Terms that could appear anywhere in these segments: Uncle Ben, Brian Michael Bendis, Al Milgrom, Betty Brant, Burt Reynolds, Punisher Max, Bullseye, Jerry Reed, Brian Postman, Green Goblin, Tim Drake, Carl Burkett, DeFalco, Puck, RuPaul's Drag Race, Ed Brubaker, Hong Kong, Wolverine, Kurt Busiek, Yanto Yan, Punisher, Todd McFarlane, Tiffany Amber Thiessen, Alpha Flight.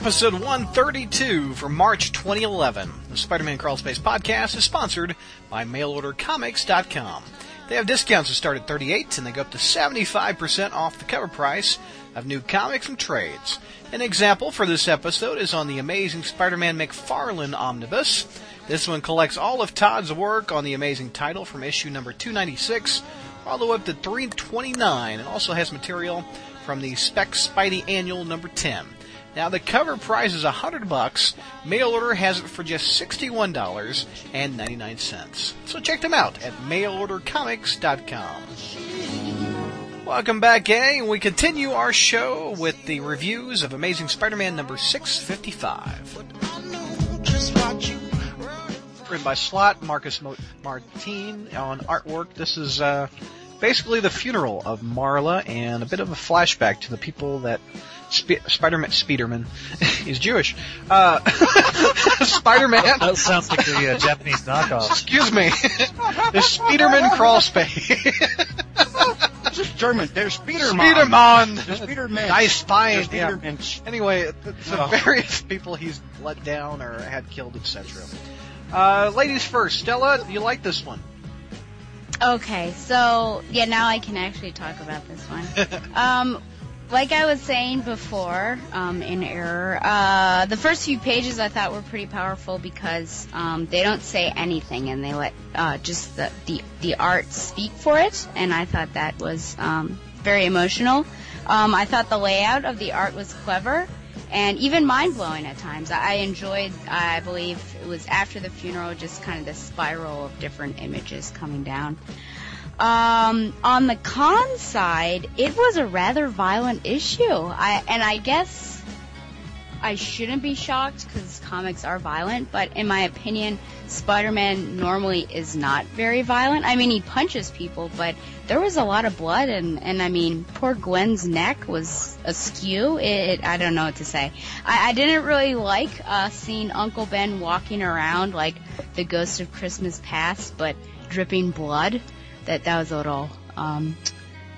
Episode 132 for March 2011. The Spider-Man Crawl Space podcast is sponsored by MailOrderComics.com. They have discounts that start at 38 and they go up to 75% off the cover price of new comics and trades. An example for this episode is on the Amazing Spider-Man McFarlane Omnibus. This one collects all of Todd's work on the Amazing title from issue number 296 all the way up to 329, and also has material from the Spec Spidey Annual number 10. Now, the cover price is $100. Mail Order has it for just $61.99. So check them out at MailOrderComics.com. Welcome back, gang. We continue our show with the reviews of Amazing Spider-Man number 655. Written by Slott, Marcos Martin on artwork. This is basically the funeral of Marla and a bit of a flashback to the people that... Spider-Man. He's Jewish. Spider-Man. That sounds like the Japanese knockoff. Excuse me. The Spider-Man crawl space. This is German. There's Spider-Man. There's Spider-Man. Nice spine. Yeah. Anyway, the various people he's let down or had killed, etc. Ladies first. Stella, you like this one? Okay, so, yeah, now I can actually talk about this one. Like I was saying before, in error, the first few pages I thought were pretty powerful because they don't say anything and they let just the art speak for it, and I thought that was very emotional. I thought the layout of the art was clever and even mind-blowing at times. I enjoyed, I believe it was after the funeral, just kind of the spiral of different images coming down. On the con side, it was a rather violent issue. I guess I shouldn't be shocked because comics are violent, but in my opinion, Spider-Man normally is not very violent. I mean, he punches people, but there was a lot of blood, and I mean, poor Gwen's neck was askew. I don't know what to say. I didn't really like seeing Uncle Ben walking around like the ghost of Christmas past, but dripping blood. That was a little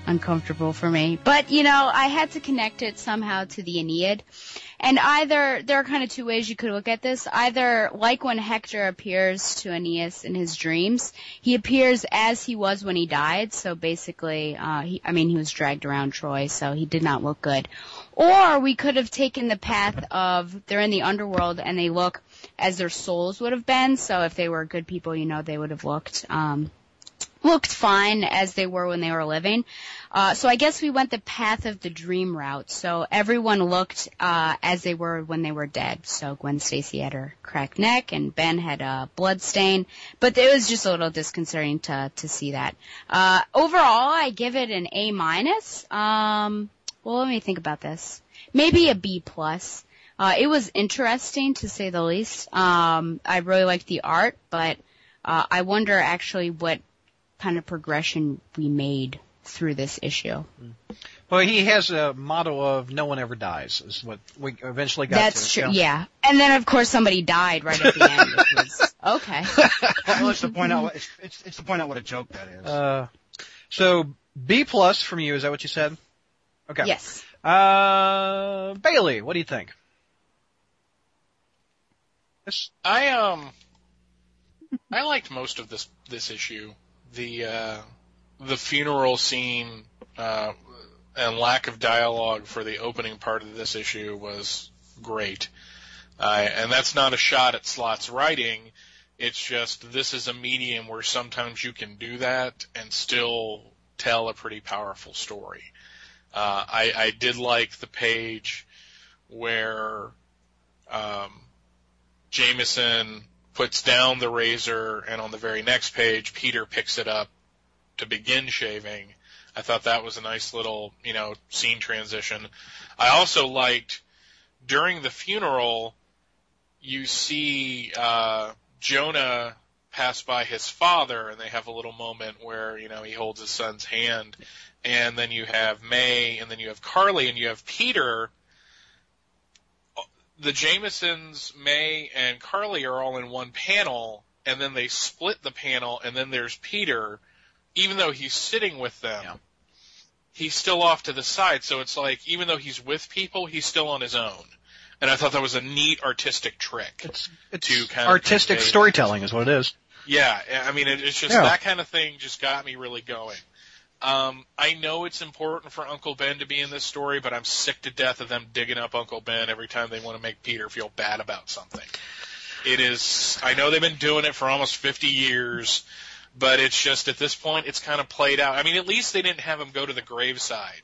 uncomfortable for me. But, you know, I had to connect it somehow to the Aeneid. And either, there are kind of two ways you could look at this. Either, like when Hector appears to Aeneas in his dreams, he appears as he was when he died. So basically, he was dragged around Troy, so he did not look good. Or we could have taken the path of they're in the underworld and they look as their souls would have been. So if they were good people, you know, they would have looked fine as they were when they were living. So I guess we went the path of the dream route. So everyone looked as they were when they were dead. So Gwen Stacy had her cracked neck and Ben had a blood stain. But it was just a little disconcerting to see that. Overall, I give it an A-. Well, let me think about this. Maybe a B+. It was interesting, to say the least. I really liked the art, but I wonder actually what kind of progression we made through this issue. Well, he has a motto of no one ever dies is what we eventually got to. That's true, yeah. And then, of course, somebody died right at the end. Okay. Well, it's to point out what a joke that is. So, B+ from you, is that what you said? Okay. Yes. Bailey, what do you think? I liked most of this issue. The funeral scene and lack of dialogue for the opening part of this issue was great. And that's not a shot at Slott's writing. It's just this is a medium where sometimes you can do that and still tell a pretty powerful story. I did like the page where Jameson puts down the razor, and on the very next page, Peter picks it up to begin shaving. I thought that was a nice little, scene transition. I also liked during the funeral, you see Jonah pass by his father, and they have a little moment where, you know, he holds his son's hand, and then you have May, and then you have Carly, and you have Peter. The Jamesons, May, and Carly are all in one panel, and then they split the panel, and then there's Peter, even though he's sitting with them. Yeah. He's still off to the side, so it's like, even though he's with people, he's still on his own. And I thought that was a neat artistic trick. It's kind of artistic storytelling is what it is. Yeah, I mean, it's just that kind of thing just got me really going. I know it's important for Uncle Ben to be in this story, but I'm sick to death of them digging up Uncle Ben every time they want to make Peter feel bad about something. It is, I know they've been doing it for almost 50 years, but it's just at this point it's kind of played out. I mean, at least they didn't have him go to the graveside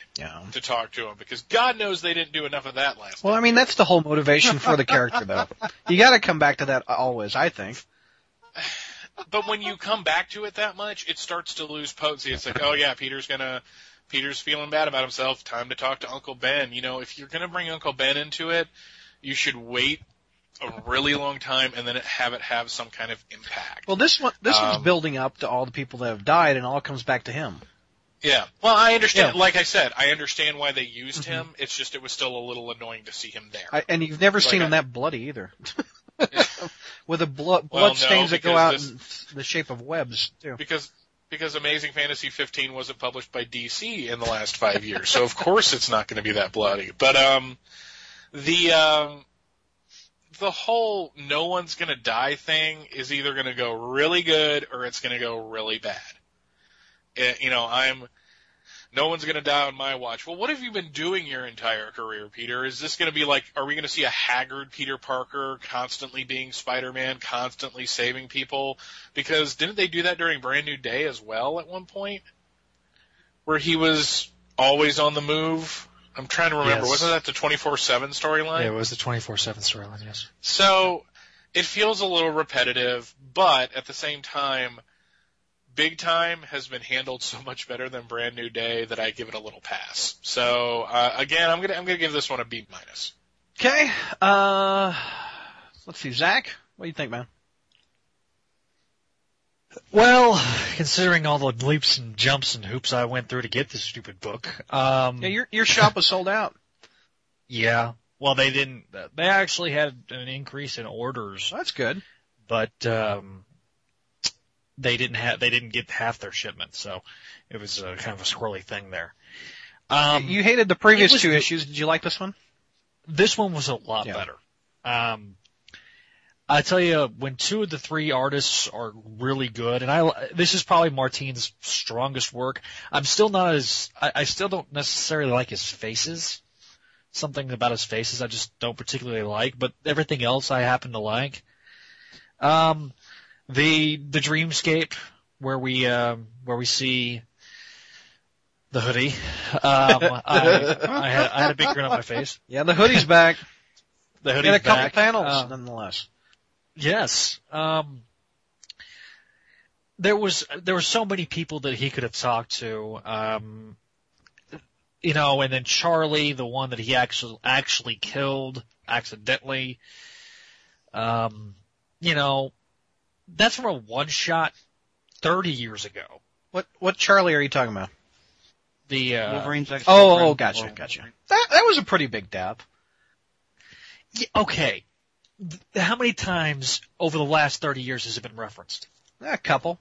to talk to him, because God knows they didn't do enough of that last time. Well, I mean, that's the whole motivation for the character, though. You got to come back to that always, I think. But when you come back to it that much, it starts to lose potency. It's like, oh yeah, Peter's feeling bad about himself. Time to talk to Uncle Ben. You know, if you're gonna bring Uncle Ben into it, you should wait a really long time and then have some kind of impact. Well, this one's building up to all the people that have died, and it all comes back to him. Yeah. Well, I understand. Yeah. Like I said, I understand why they used him. It's just it was still a little annoying to see him there. And you've never seen him that bloody either. With the blood stains that go out in the shape of webs, too. Because Amazing Fantasy 15 wasn't published by DC in the last 5 years, so of course it's not going to be that bloody. But the whole no one's going to die thing is either going to go really good or it's going to go really bad. No one's going to die on my watch. Well, what have you been doing your entire career, Peter? Is this going to be like, are we going to see a haggard Peter Parker constantly being Spider-Man, constantly saving people? Because didn't they do that during Brand New Day as well at one point? Where he was always on the move? I'm trying to remember. Yes. Wasn't that the 24/7 storyline? Yeah, it was the 24/7 storyline, yes. So it feels a little repetitive, but at the same time, Big Time has been handled so much better than Brand New Day that I give it a little pass. So again, I'm gonna give this one a B minus. Okay. Let's see, Zach, what do you think, man? Well, considering all the leaps and jumps and hoops I went through to get this stupid book, your shop was sold out. Yeah. Well, they didn't. They actually had an increase in orders. That's good. But they didn't get half their shipment, so it was kind of a squirrely thing there. You hated the previous two issues. Did you like this one? This one was a lot better. I tell you, when two of the three artists are really good, and this is probably Martin's strongest work. I'm still not as I still don't necessarily like his faces. Something about his faces I just don't particularly like, but everything else I happen to like. The dreamscape where we see the hoodie. I had a big grin on my face. Yeah, the hoodie's back. The hoodie's back. A couple panels, nonetheless. Yes. There were so many people that he could have talked to. You know, and then Charlie, the one that he actually killed accidentally. You know. That's from a one-shot 30 years ago. What Charlie are you talking about? The Wolverine's ex-girlfriend. Oh, gotcha. That was a pretty big dab. Yeah, okay. How many times over the last 30 years has it been referenced? A couple.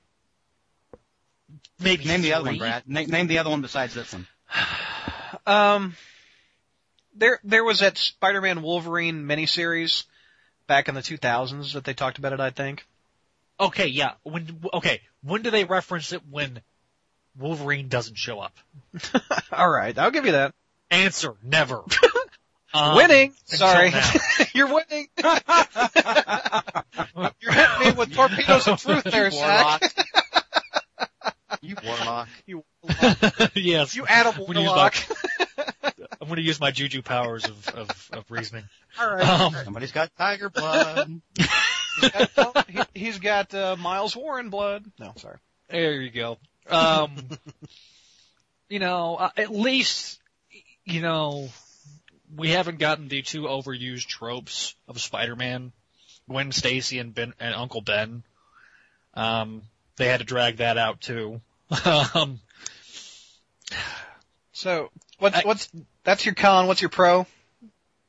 Maybe name three. The other one, Brad. Name the other one besides this one. There was that Spider-Man Wolverine miniseries back in the 2000s that they talked about it, I think. Okay, yeah. When do they reference it when Wolverine doesn't show up? All right, I'll give you that. Answer, never. Winning. Sorry, you're winning. You're hitting me with torpedoes of truth there, Zach. You warlock. You warlock. Yes. You animal warlock. I'm going to use my juju powers of reasoning. All right. Somebody's got tiger blood. He's got Miles Warren blood. No, sorry. There you go. You know, at least, you know, we haven't gotten the two overused tropes of Spider-Man, Gwen Stacy and Uncle Ben. They had to drag that out too. So what's that's your con? What's your pro?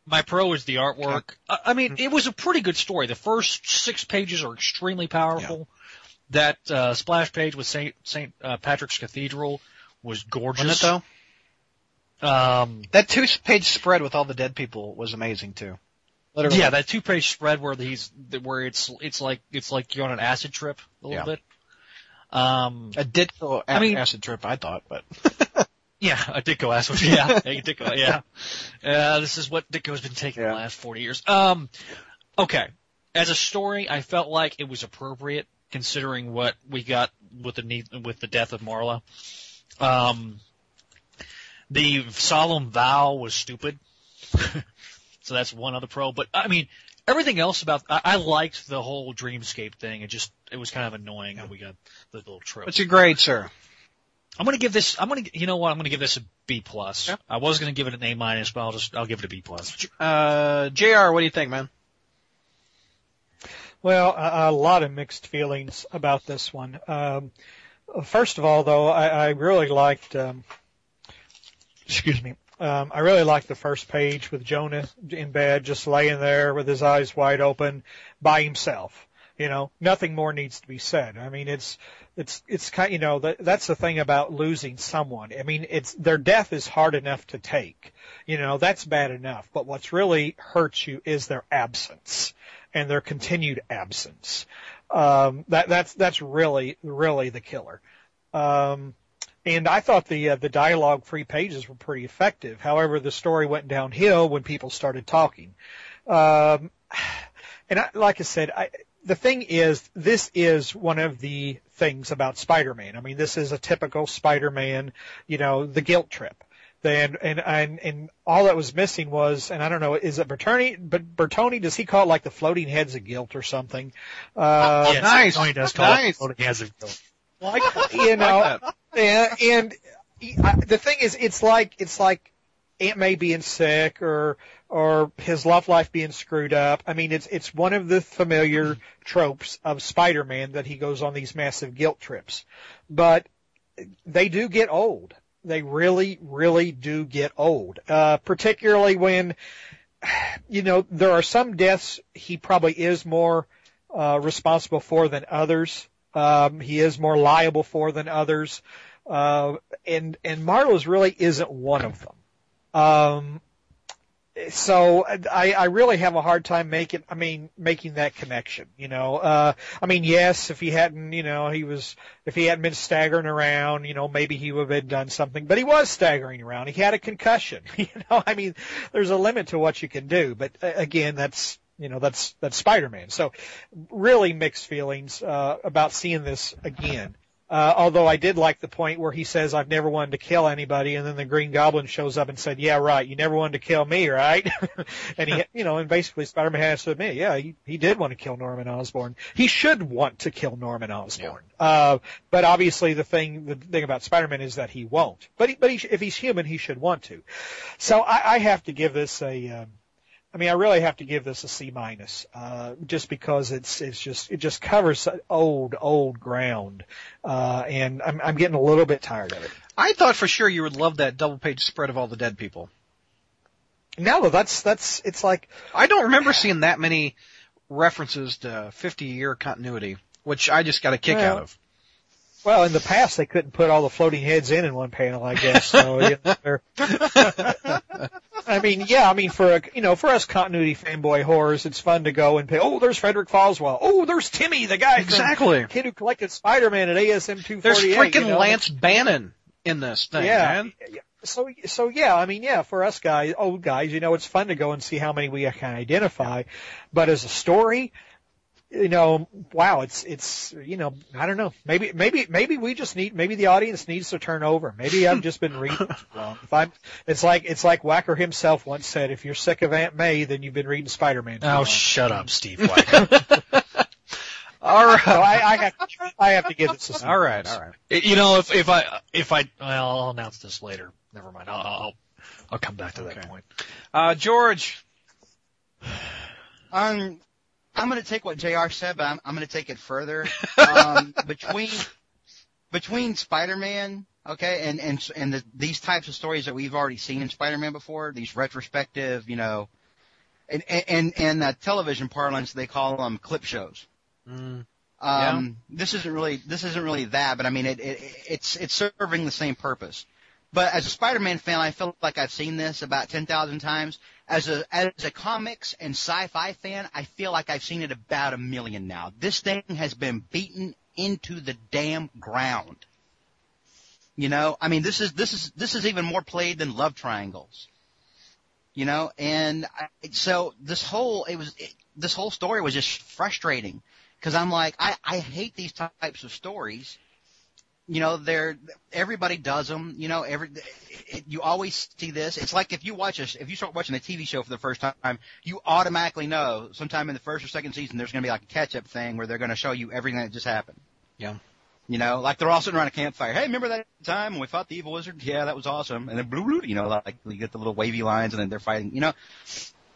My pro is the artwork. I mean, it was a pretty good story. The first 6 pages are extremely powerful. Yeah. That splash page with St. Patrick's Cathedral was gorgeous. Wasn't it, though? That 2-page spread with all the dead people was amazing too. Literally. Yeah, that 2-page spread where it's like you're on an acid trip a little bit. A Ditko acid trip, I thought, but. Yeah, a Ditko acid trip. Yeah, a Ditko. Yeah, this is what Ditko's been taking the last 40 years. Okay, as a story, I felt like it was appropriate considering what we got with the death of Marla. The solemn vow was stupid. So that's one other pro. But, I mean, everything else about – I liked the whole dreamscape thing. It was kind of annoying that we got the little trip. What's your grade, sir? I'm going to give this – you know what? I'm going to give this a B+. Yep. I was going to give it an A-, but I'll give it a B+. JR, what do you think, man? Well, a lot of mixed feelings about this one. First of all, though, I really liked I really liked the first page with Jonah in bed, just laying there with his eyes wide open by himself. You know, nothing more needs to be said. I mean, it's kind of, you know, that's the thing about losing someone. I mean, their death is hard enough to take. You know, that's bad enough. But what's really hurts you is their absence and their continued absence. That's really, really the killer. And I thought the dialogue-free pages were pretty effective. However, the story went downhill when people started talking. And like I said, the thing is, this is one of the things about Spider-Man. I mean, this is a typical Spider-Man, you know, the guilt trip. And all that was missing was, and I don't know, is it Bertoni? Does he call it like the floating heads of guilt or something? Yes, nice. Bertoni does call it floating heads of guilt. Like, you know, and the thing is, it's like Aunt May being sick or his love life being screwed up. I mean, it's one of the familiar tropes of Spider-Man that he goes on these massive guilt trips, but they do get old. They really, really do get old, particularly when, you know, there are some deaths he probably is more responsible for than others. He is more liable for than others. And Marlo's really isn't one of them. So I really have a hard time making that connection, you know. I mean, yes, if he hadn't been staggering around, you know, maybe he would have done something, but he was staggering around. He had a concussion, you know. I mean, there's a limit to what you can do, but again, that's Spider-Man. So really mixed feelings about seeing this again. Although I did like the point where he says, I've never wanted to kill anybody. And then the Green Goblin shows up and said, yeah, right. You never wanted to kill me, right? And he, you know, and basically Spider-Man has to admit, yeah, he did want to kill Norman Osborn. He should want to kill Norman Osborn. Yeah. But obviously the thing about Spider-Man is that he won't, but if he's human, he should want to. So I have to give this I really have to give this a C-, just because it just covers old ground, and I'm getting a little bit tired of it. I thought for sure you would love that double-page spread of all the dead people. No, that's it's like I don't remember seeing that many references to 50-year continuity, which I just got a kick out of. Well, in the past they couldn't put all the floating heads in one panel, I guess. So, you know, for us continuity fanboy whores, it's fun to go and pay. Oh, there's Frederick Foswell. Oh, there's Timmy, the guy kid who collected Spider-Man at ASM 248. There's freaking Lance Bannon in this thing, man. So yeah, I mean, yeah, for us guys, old guys, you know, it's fun to go and see how many we can identify, but as a story. You know, wow, it's you know, I don't know. Maybe maybe the audience needs to turn over. Maybe I've just been reading wrong. It's like Wacker himself once said, if you're sick of Aunt May, then you've been reading Spider-Man too long. Shut up, Steve Wacker. All right. So I have to give this a second. All right. You know, if I well, I'll announce this later. Never mind. I'll I'll come back to that point. George. I'm going to take what JR said, but I'm going to take it further. Between Spider-Man, and these types of stories that we've already seen in Spider-Man before, these retrospective, and television parlance, they call them clip shows. This isn't really that, but I mean, it's serving the same purpose. But as a Spider-Man fan, I feel like I've seen this about 10,000 times. As a comics and sci-fi fan, I feel like I've seen it about 1 million now. This thing has been beaten into the damn ground. I mean, this is even more played than love triangles. This whole story was just frustrating because I'm like, I hate these types of stories. Everybody does them. You always see this. It's like if you start watching a TV show for the first time, you automatically know sometime in the first or second season there's going to be like a catch-up thing where they're going to show you everything that just happened. Yeah. Like they're all sitting around a campfire. Hey, remember that time when we fought the evil wizard? Yeah, that was awesome. And then blue, blue. Like you get the little wavy lines, and then they're fighting.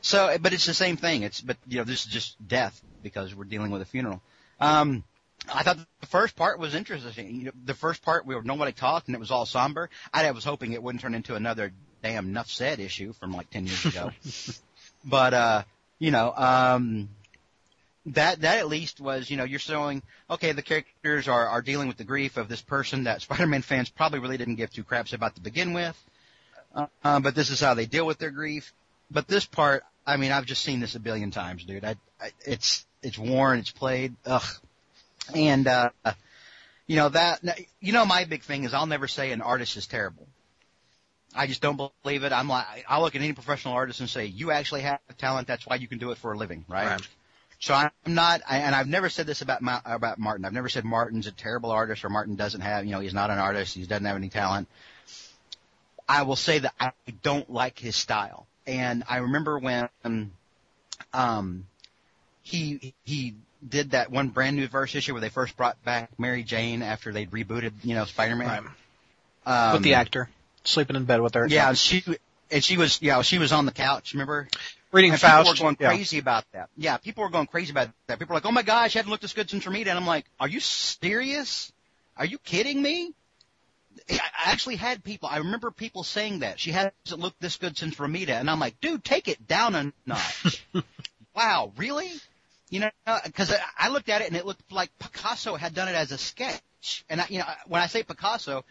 So, but it's the same thing. This is just death because we're dealing with a funeral. I thought the first part was interesting. The first part, nobody talked, and it was all somber. I was hoping it wouldn't turn into another damn Nuff Said issue from like 10 years ago. But, that at least was, you're showing, the characters are dealing with the grief of this person that Spider-Man fans probably really didn't give two craps about to begin with. But this is how they deal with their grief. But this part, I mean, I've just seen this 1 billion times, dude. It's worn, it's played. Ugh. And, my big thing is I'll never say an artist is terrible. I just don't believe it. I look at any professional artist and say, you actually have talent. That's why you can do it for a living, right? So I'm not, and I've never said this about Martin. I've never said Martin's a terrible artist or Martin doesn't have, he's not an artist. He doesn't have any talent. I will say that I don't like his style. And I remember when, he did that one brand new verse issue where they first brought back Mary Jane after they'd rebooted, Spider-Man. Right. With the actor sleeping in bed with her. Yeah, she was on the couch. Remember reading and Faust? People were going crazy about that. Yeah, people were going crazy about that. People were like, "Oh my gosh, I haven't looked this good since Romita." And I'm like, "Are you serious? Are you kidding me?" I actually had people. I remember people saying that she hasn't looked this good since Romita, and I'm like, "Dude, take it down a notch." Wow, really? Because I looked at it and it looked like Picasso had done it as a sketch. And when I say Picasso,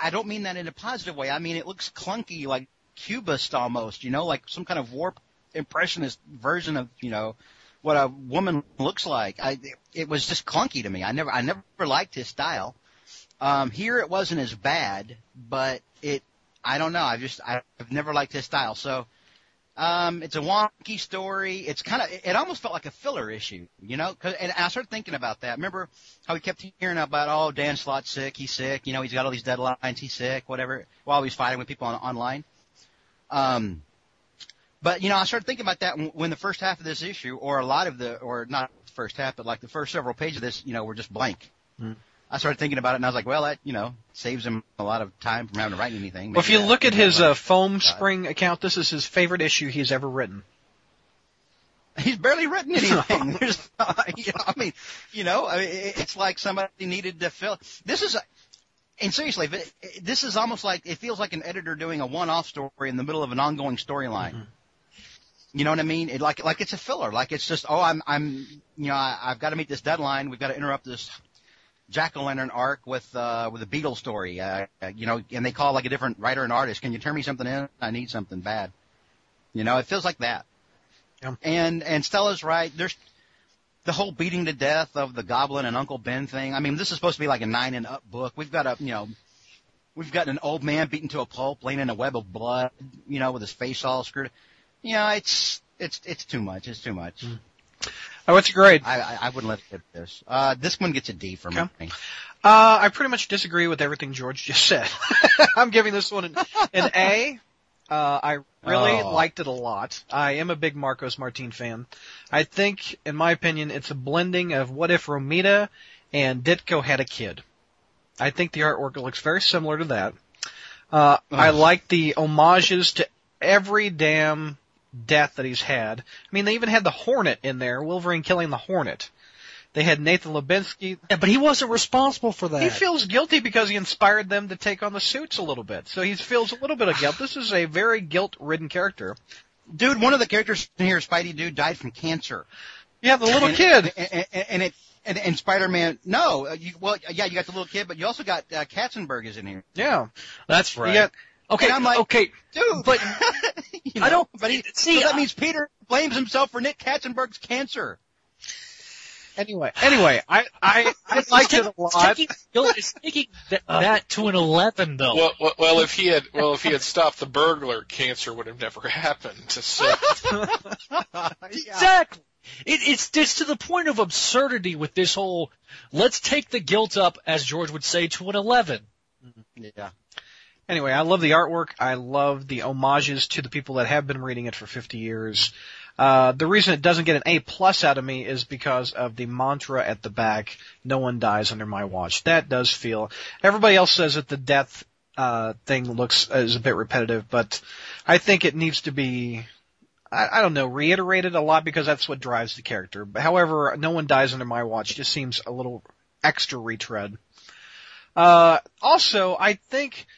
I don't mean that in a positive way. I mean it looks clunky, like Cubist almost. Like some kind of warped impressionist version of what a woman looks like. It was just clunky to me. I never liked his style. Here it wasn't as bad, but I don't know. I've never liked his style. So. It's a wonky story. It's kind of, it almost felt like a filler issue, and I started thinking about that. Remember how we kept hearing about, oh, Dan Slott's sick, he's sick, he's got all these deadlines, he's sick, whatever, while he's fighting with people online. But, I started thinking about that when the first half of this issue, or a lot of or not the first half, but like the first several pages of this, were just blank. Mm. I started thinking about it, and I was like, well, that, saves him a lot of time from having to write anything. Maybe well, if you look at his Foam Spring account, this is his favorite issue he's ever written. He's barely written anything. It's like somebody needed to fill – this is – and seriously, this is almost like – it feels like an editor doing a one-off story in the middle of an ongoing storyline. Mm-hmm. You know what I mean? Like it's a filler. Like it's just, I've got to meet this deadline. We've got to interrupt this – Jack-o'-lantern arc with a Beatles story, and they call like a different writer and artist. Can you turn me something in? I need something bad. It feels like that. Yeah. And Stella's right. There's the whole beating to death of the Goblin and Uncle Ben thing. I mean, this is supposed to be like a 9 and up book. We've got an old man beaten to a pulp, laying in a web of blood, with his face all screwed. It's too much. It's too much. Mm. Oh, it's great. I wouldn't let it get this. This one gets a D for me. I pretty much disagree with everything George just said. I'm giving this one an A. I really liked it a lot. I am a big Marcos Martin fan. I think, in my opinion, it's a blending of what if Romita and Ditko had a kid. I think the artwork looks very similar to that. I like the homages to every damn death that he's had. I mean, they even had the Hornet in there, Wolverine killing the Hornet. They had Nathan Lubinsky. Yeah, but he wasn't responsible for that. He feels guilty because he inspired them to take on the suits a little bit. So he feels a little bit of guilt. This is a very guilt-ridden character. Dude, one of the characters in here, Spidey Dude, died from cancer. Yeah, the little kid. And Spider-Man, no. You got the little kid, but you also got Katzenberg is in here. Yeah. That's right. Okay, and I'm like, okay, dude, but I don't. But so that means Peter blames himself for Nick Katzenberg's cancer. Anyway, I liked it a lot. It's taking that to an 11, though. Well, if he had stopped the burglar, cancer would have never happened. So. Exactly. It's just to the point of absurdity with this whole. Let's take the guilt up, as George would say, to an 11. Yeah. Anyway, I love the artwork. I love the homages to the people that have been reading it for 50 years. The reason it doesn't get an A+ out of me is because of the mantra at the back, no one dies under my watch. That does feel – everybody else says that the death thing is a bit repetitive, but I think it needs to be – I don't know, reiterated a lot because that's what drives the character. However, no one dies under my watch just seems a little extra retread. Also, I think –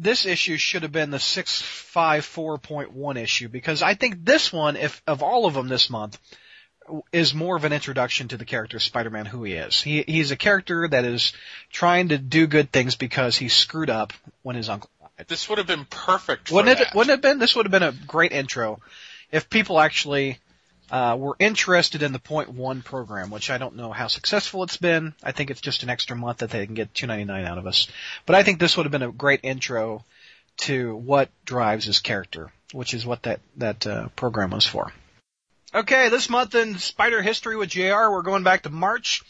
this issue should have been the 654.1 issue because I think this one, if of all of them this month, is more of an introduction to the character Spider-Man, who he is. He's a character that is trying to do good things because he screwed up when his uncle died. This would have been perfect for that. Wouldn't it have been? This would have been a great intro if people actually were interested in the Point One program, which I don't know how successful it's been. I think it's just an extra month that they can get $2.99 out of us. But I think this would have been a great intro to what drives his character, which is what that program was for. Okay, this month in Spider History with JR, we're going back to March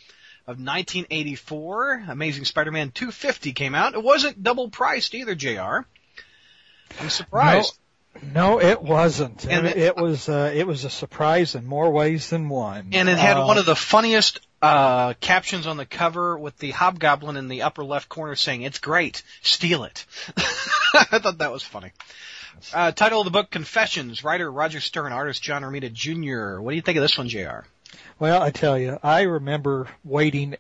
of 1984. Amazing Spider-Man 250 came out. It wasn't double priced either, JR. I'm surprised. No, it wasn't. And it was a surprise in more ways than one. And it had one of the funniest captions on the cover with the Hobgoblin in the upper left corner saying, "It's great, steal it." I thought that was funny. Title of the book, Confessions. Writer, Roger Stern. Artist, John Romita Jr. What do you think of this one, JR? Well, I tell you, I remember waiting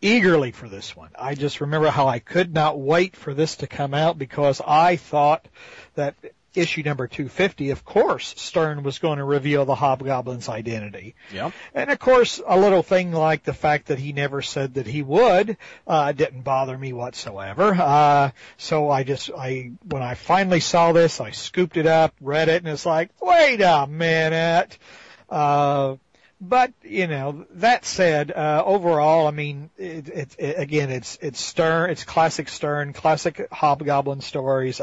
eagerly for this one. I just remember how I could not wait for this to come out because I thought that issue number 250, of course, Stern was going to reveal the Hobgoblin's identity. Yeah. And, of course, a little thing like the fact that he never said that he would didn't bother me whatsoever. So when I finally saw this, I scooped it up, read it, and it's like, wait a minute. But, that said, overall, I mean, again, it's Stern, it's classic Stern, classic Hobgoblin stories.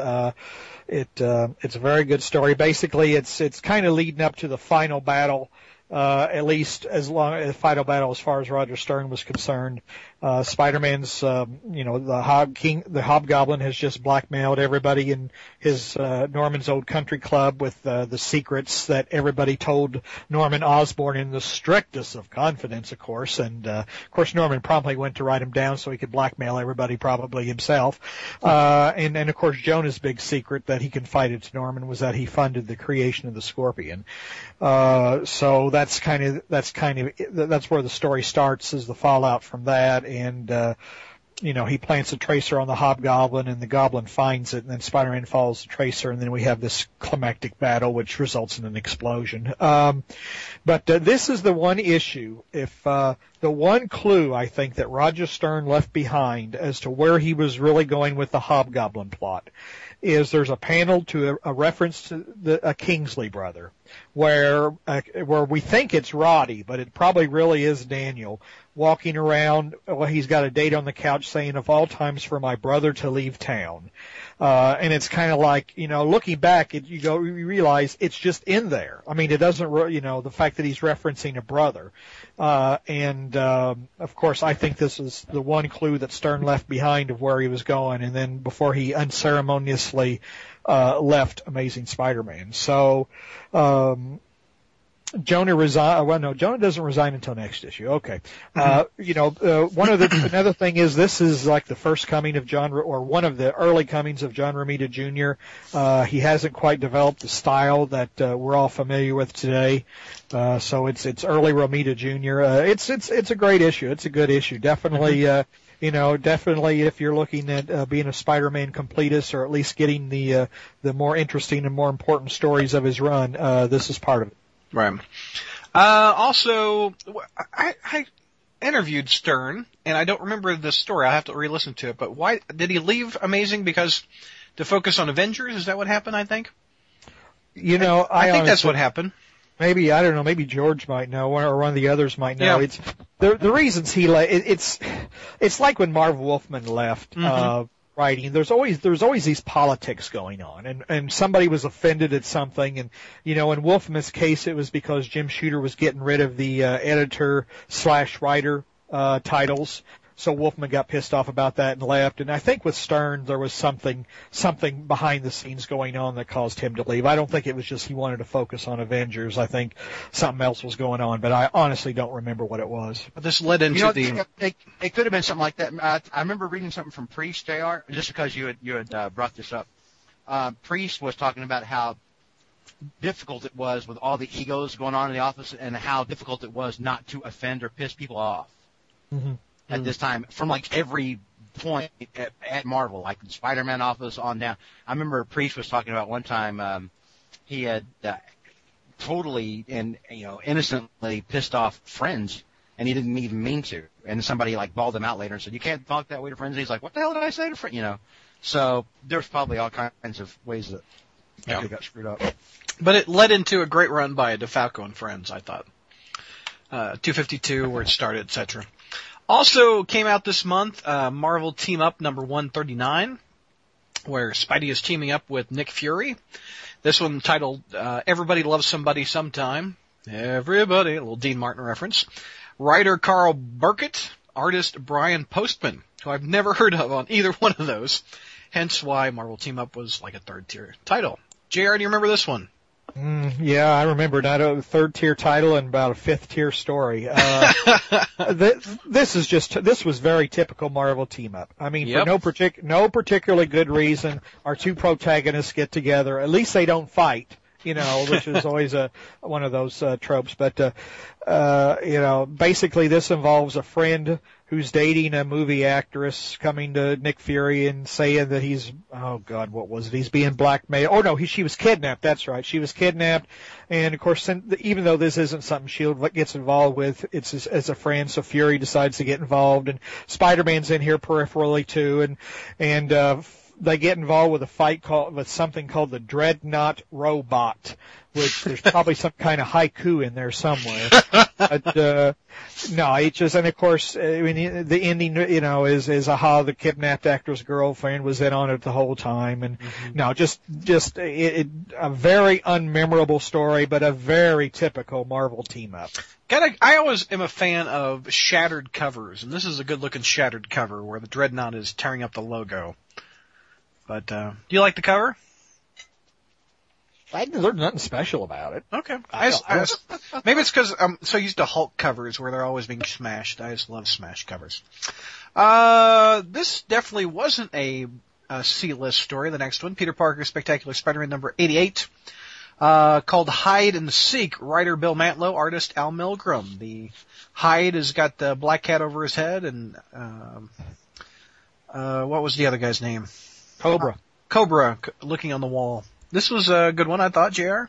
It's a very good story. Basically, it's kind of leading up to the final battle, at least as long as the final battle, as far as Roger Stern was concerned. Spider-Man's, the Hobgoblin has just blackmailed everybody in his, Norman's old country club with, the secrets that everybody told Norman Osborn in the strictest of confidence, of course. And, of course, Norman promptly went to write him down so he could blackmail everybody, probably himself. And of course, Jonah's big secret that he confided to Norman was that he funded the creation of the Scorpion. So that's where the story starts, is the fallout from that. And, he plants a tracer on the Hobgoblin, and the Goblin finds it, and then Spider-Man follows the tracer, and then we have this climactic battle, which results in an explosion. But this is the one issue, the one clue, I think, that Roger Stern left behind as to where he was really going with the Hobgoblin plot is there's a panel to a reference to a Kingsley brother, where we think it's Roddy, but it probably really is Daniel, walking around. Well, he's got a date on the couch saying, "Of all times for my brother to leave town." And it's kind of like, looking back, you realize it's just in there. I mean, it doesn't, the fact that he's referencing a brother. And of course, I think this is the one clue that Stern left behind of where he was going. And then before he unceremoniously left Amazing Spider-Man. So, Jonah doesn't resign until next issue. Okay. Another thing is this is like the first coming of John, or one of the early comings of John Romita Jr. He hasn't quite developed the style that we're all familiar with today. So it's early Romita Jr. It's a great issue. It's a good issue. Definitely, definitely if you're looking at being a Spider-Man completist, or at least getting the more interesting and more important stories of his run, this is part of it. Right. Also, I interviewed Stern, and I don't remember the story. I'll have to re-listen to it. But why did he leave Amazing? Because to focus on Avengers? Is that what happened, I think? I think that's what happened. Maybe, I don't know, maybe George might know, or one of the others might know. Yeah. It's the reasons he left, it's like when Marv Wolfman left, writing, there's always these politics going on, and somebody was offended at something, and in Wolfman's case it was because Jim Shooter was getting rid of the editor/writer titles, so Wolfman got pissed off about that and left. And I think with Stern there was something behind the scenes going on that caused him to leave. I don't think it was just he wanted to focus on Avengers. I think something else was going on, but I honestly don't remember what it was. But this led into it could have been something like that. I remember reading something from Priest, JR, just because you had brought this up. Priest was talking about how difficult it was with all the egos going on in the office, and how difficult it was not to offend or piss people off. Mm-hmm. At this time, from like every point at Marvel, like the Spider-Man office on down. I remember Priest was talking about one time he had totally and innocently pissed off friends, and he didn't even mean to. And somebody like bawled him out later and said, "You can't talk that way to friends." And he's like, "What the hell did I say to friends?" So there's probably all kinds of ways that they got screwed up. But it led into a great run by DeFalco and friends, I thought. 252, where it started, etc. Also came out this month, Marvel Team Up number 139, where Spidey is teaming up with Nick Fury. This one titled Everybody Loves Somebody Sometime. Everybody, a little Dean Martin reference. Writer Carl Burkett, artist Brian Postman, who I've never heard of on either one of those, hence why Marvel Team Up was like a third-tier title. JR, do you remember this one? Yeah, I remember not a third-tier title and about a fifth-tier story. This was very typical Marvel team-up. I mean, for no particularly good reason, our two protagonists get together. At least they don't fight, which is always one of those tropes. But, basically this involves a friend who's dating a movie actress coming to Nick Fury and saying that he's being blackmailed. Oh, no, she was kidnapped. That's right. She was kidnapped. And, of course, even though this isn't something S.H.I.E.L.D. gets involved with, it's as a friend, so Fury decides to get involved. And Spider-Man's in here peripherally, too, and they get involved with a fight with something called the Dreadnought Robot, which there's probably some kind of haiku in there somewhere. But, and of course, I mean, the ending, is aha, the kidnapped actor's girlfriend was in on it the whole time. And just a very unmemorable story, but a very typical Marvel team up. I always am a fan of shattered covers, and this is a good looking shattered cover where the Dreadnought is tearing up the logo. But do you like the cover? There's nothing special about it. Okay. Maybe it's because I'm so used to Hulk covers where they're always being smashed. I just love smash covers. This definitely wasn't a C-list story, the next one. Peter Parker's Spectacular Spider-Man number 88, called Hide and Seek. Writer Bill Mantlo, artist Al Milgrom. The Hyde has got the Black Cat over his head, and what was the other guy's name? Cobra looking on the wall. This was a good one, I thought, JR.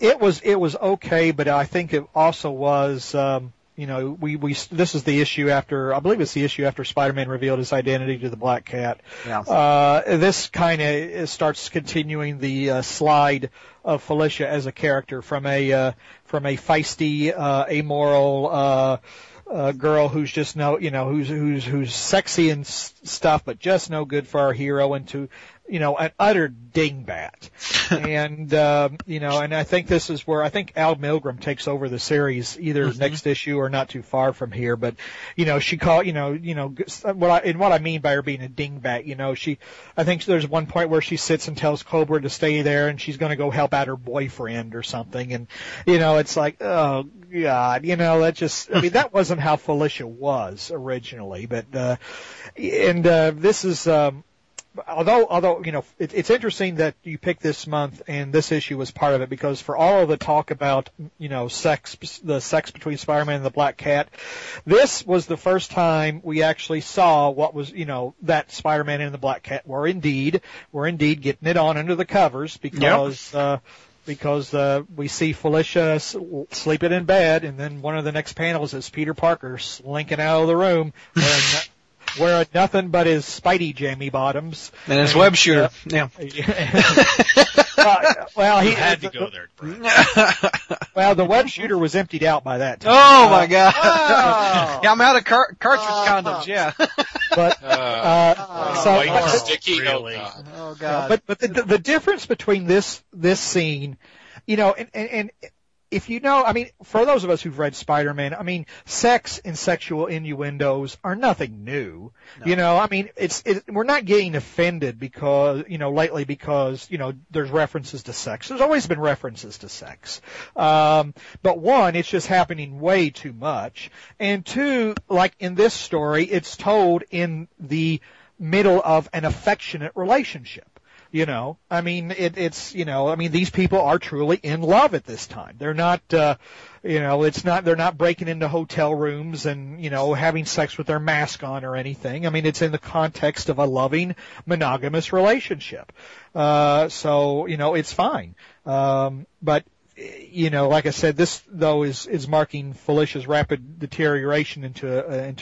It was okay, but I think it also was, this is the issue after, I believe it's the issue after Spider-Man revealed his identity to the Black Cat. Yeah. This kind of starts continuing the slide of Felicia as a character from a feisty, amoral, girl who's just who's sexy and stuff, but just no good for our hero, and to you know, an utter dingbat. And I think this is where I think Al Milgrom takes over the series, either next issue or not too far from here. But, you know, she called, what I mean by her being a dingbat, you know, I think there's one point where she sits and tells Cobra to stay there and she's going to go help out her boyfriend or something. And, you know, it's like, oh God, you know, that wasn't how Felicia was originally, but this is, although you know, it's interesting that you picked this month and this issue was part of it, because for all of the talk about, you know, the sex between Spider-Man and the Black Cat, this was the first time we actually saw what was, you know, that Spider-Man and the Black Cat were indeed getting it on under the covers, because yep. Because we see Felicia sleeping in bed, and then one of the next panels is Peter Parker slinking out of the room wearing nothing but his Spidey jammy bottoms. And his web shooter. Well, he had to go there, Brad. Well, the web shooter was emptied out by that time. Oh, my God. Oh. Yeah, I'm out of cartridge condoms, yeah. But the difference between this scene, you know, and if you know, I mean, for those of us who've read Spider-Man, I mean, sex and sexual innuendos are nothing new. No. You know, I mean, we're not getting offended because there's references to sex. There's always been references to sex. But one, it's just happening way too much. And two, like in this story, it's told in the middle of an affectionate relationship. You know, I mean, these people are truly in love at this time. They're not, they're not breaking into hotel rooms and, you know, having sex with their mask on or anything. I mean, it's in the context of a loving, monogamous relationship. So, you know, it's fine. But, you know, like I said, this though is marking Felicia's rapid deterioration into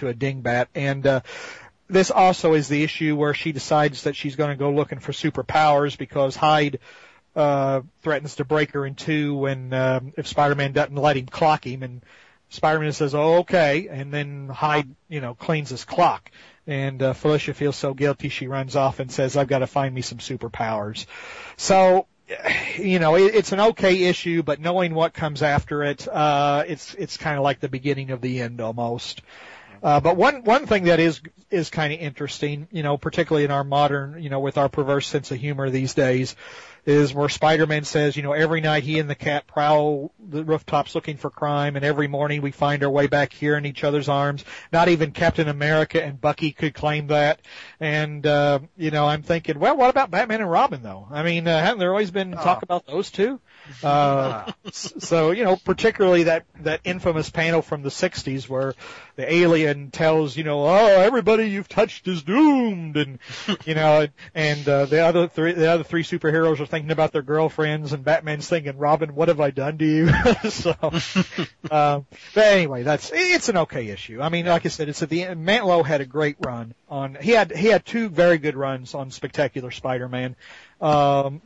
a dingbat. And, this also is the issue where she decides that she's going to go looking for superpowers, because Hyde threatens to break her in two when if Spider-Man doesn't let him clock him, and Spider-Man says, "Oh, okay," and then Hyde, you know, cleans his clock, and Felicia feels so guilty she runs off and says, "I've got to find me some superpowers." So, you know, it's an okay issue, but knowing what comes after it, it's kind of like the beginning of the end almost. But one thing that is kind of interesting, you know, particularly in our modern, you know, with our perverse sense of humor these days, is where Spider-Man says, you know, every night he and the cat prowl the rooftops looking for crime, and every morning we find our way back here in each other's arms. Not even Captain America and Bucky could claim that. And, you know, I'm thinking, well, what about Batman and Robin, though? I mean, haven't there always been talk about those two? So, you know, particularly that infamous panel from the 60s where the alien tells, you know, oh, everybody you've touched is doomed. And, you know, and the other three superheroes are thinking about their girlfriends, and Batman's thinking, "Robin, what have I done to you?" So, but anyway, it's an okay issue. I mean, like I said, it's at the end. Mantlo had a great run on. He had two very good runs on Spectacular Spider-Man.